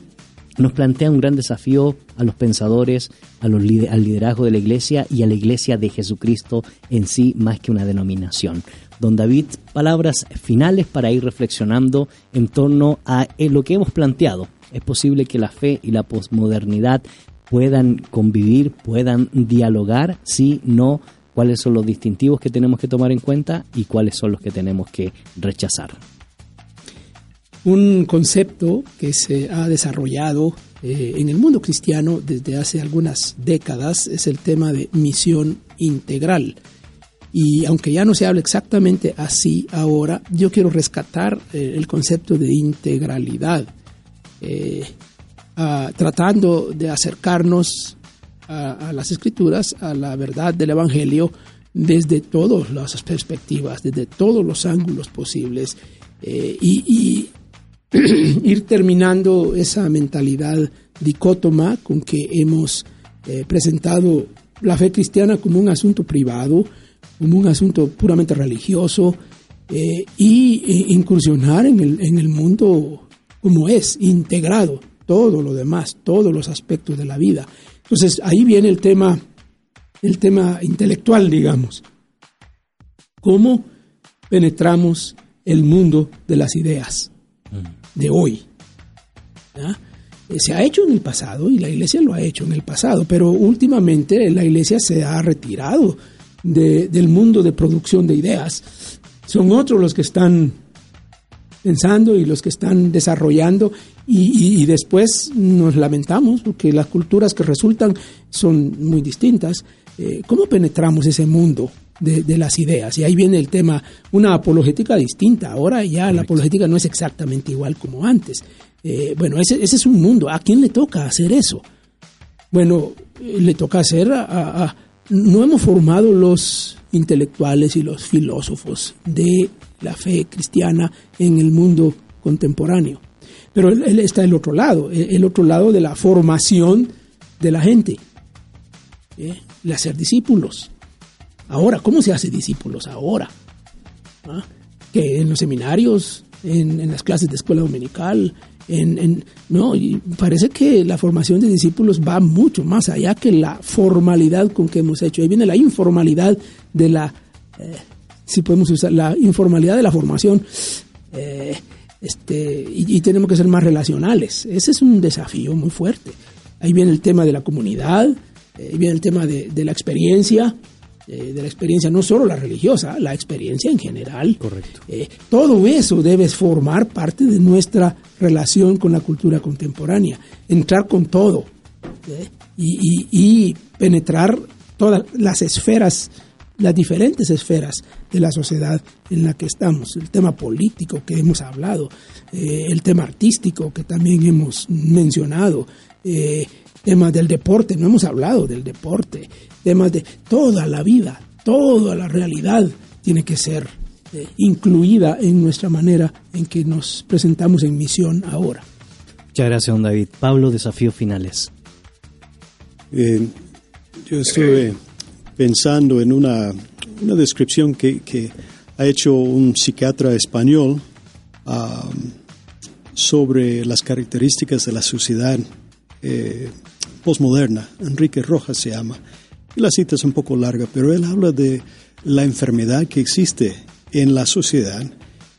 nos plantea un gran desafío a los pensadores, a los lider- al liderazgo de la Iglesia y a la Iglesia de Jesucristo en sí, más que una denominación. Don David, palabras finales para ir reflexionando en torno a lo que hemos planteado. ¿Es posible que la fe y la posmodernidad puedan convivir, puedan dialogar? Sí, no. ¿Cuáles son los distintivos que tenemos que tomar en cuenta y cuáles son los que tenemos que rechazar? Un concepto que se ha desarrollado eh, en el mundo cristiano desde hace algunas décadas es el tema de misión integral. Y aunque ya no se habla exactamente así ahora, yo quiero rescatar eh, el concepto de integralidad, eh, a, tratando de acercarnos a, a las Escrituras, a la verdad del Evangelio, desde todas las perspectivas, desde todos los ángulos posibles, eh, y, y ir terminando esa mentalidad dicótoma con que hemos eh, presentado la fe cristiana como un asunto privado, como un asunto puramente religioso, eh, y e, incursionar en el, en el mundo como es, integrado, todo lo demás, todos los aspectos de la vida. Entonces ahí viene el tema, el tema intelectual, digamos. ¿Cómo penetramos el mundo de las ideas de hoy? ¿Ya? Se ha hecho en el pasado y la Iglesia lo ha hecho en el pasado, pero últimamente la Iglesia se ha retirado de, del mundo de producción de ideas. Son otros los que están pensando y los que están desarrollando, y, y, y después nos lamentamos porque las culturas que resultan son muy distintas. Eh, ¿cómo penetramos ese mundo De, de las ideas? Y ahí viene el tema, una apologética distinta. Ahora ya Correcto. La apologética no es exactamente igual como antes. Eh, bueno, ese, ese es un mundo. ¿A quién le toca hacer eso? Bueno, le toca hacer a, a, a... No hemos formado los intelectuales y los filósofos de la fe cristiana en el mundo contemporáneo. Pero él, él está el otro lado, el otro lado de la formación de la gente, ¿eh? El hacer discípulos. Ahora, ¿cómo se hace discípulos ahora? ¿Ah? Que en los seminarios, en, en las clases de escuela dominical, en, en, no, y parece que la formación de discípulos va mucho más allá que la formalidad con que hemos hecho. Ahí viene la informalidad de la, eh, si podemos usar, la informalidad de la formación, eh, este, y, y tenemos que ser más relacionales. Ese es un desafío muy fuerte. Ahí viene el tema de la comunidad, eh, ahí viene el tema de, de la experiencia, de la experiencia, no solo la religiosa, la experiencia en general. Correcto. Eh, todo eso debe formar parte de nuestra relación con la cultura contemporánea, entrar con todo, ¿eh? y, y, y penetrar todas las esferas, las diferentes esferas de la sociedad en la que estamos. El tema político que hemos hablado, eh, el tema artístico que también hemos mencionado, eh, temas del deporte, no hemos hablado del deporte, temas de toda la vida, toda la realidad tiene que ser eh, incluida en nuestra manera en que nos presentamos en misión ahora. Muchas gracias, don David. Pablo, desafíos finales. Eh, yo estuve pensando en una, una descripción que, que ha hecho un psiquiatra español um, sobre las características de la sociedad Eh, postmoderna. Enrique Rojas se llama. La cita es un poco larga, pero él habla de la enfermedad que existe en la sociedad.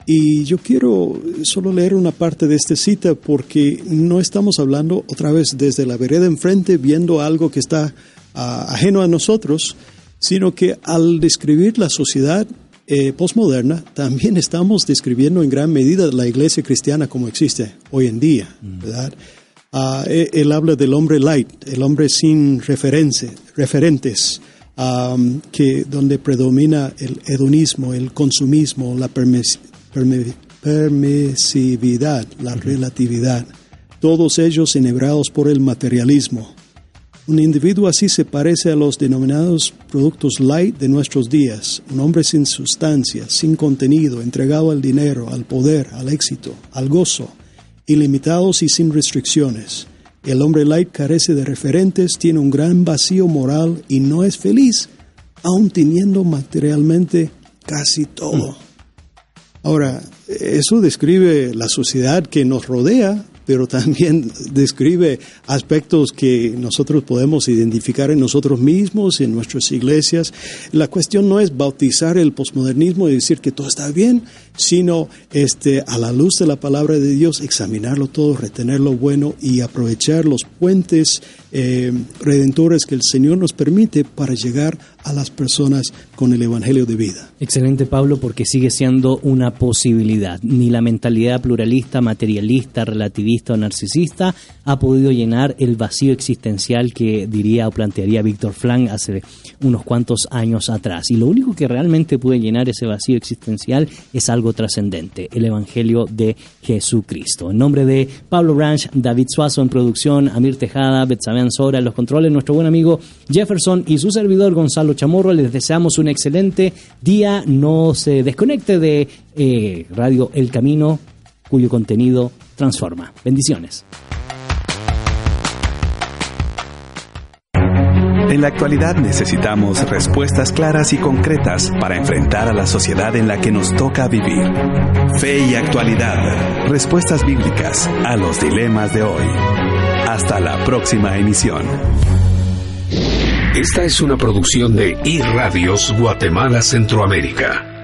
Y yo quiero solo leer una parte de esta cita porque no estamos hablando otra vez desde la vereda enfrente viendo algo que está uh, ajeno a nosotros, sino que al describir la sociedad eh, posmoderna también estamos describiendo en gran medida la iglesia cristiana como existe hoy en día, mm. ¿verdad? Uh, él, él habla del hombre light, el hombre sin referencia, referentes, um, que donde predomina el hedonismo, el consumismo, la permisividad, permisividad, la relatividad, todos ellos enhebrados por el materialismo. Un individuo así se parece a los denominados productos light de nuestros días, un hombre sin sustancia, sin contenido, entregado al dinero, al poder, al éxito, al gozo, ilimitados y sin restricciones. El hombre light carece de referentes, tiene un gran vacío moral y no es feliz, aun teniendo materialmente casi todo. Ahora, eso describe la sociedad que nos rodea, pero también describe aspectos que nosotros podemos identificar en nosotros mismos, en nuestras iglesias. La cuestión no es bautizar el posmodernismo y decir que todo está bien, sino este, a la luz de la palabra de Dios, examinarlo todo, retener lo bueno y aprovechar los puentes eh, redentores que el Señor nos permite para llegar a las personas con el Evangelio de vida. Excelente, Pablo, porque sigue siendo una posibilidad. Ni la mentalidad pluralista, materialista, relativista o narcisista ha podido llenar el vacío existencial que diría o plantearía Víctor Frank hace unos cuantos años atrás. Y lo único que realmente puede llenar ese vacío existencial es algo trascendente, el Evangelio de Jesucristo. En nombre de Pablo Branch, David Suazo en producción, Amir Tejada, Betsabé Anzora en los controles, nuestro buen amigo Jefferson y su servidor Gonzalo Chamorro, les deseamos un excelente día. No se desconecte de eh, Radio El Camino, cuyo contenido transforma. Bendiciones. En la actualidad necesitamos respuestas claras y concretas para enfrentar a la sociedad en la que nos toca vivir. Fe y Actualidad. Respuestas bíblicas a los dilemas de hoy. Hasta la próxima emisión. Esta es una producción de iRadios Guatemala Centroamérica.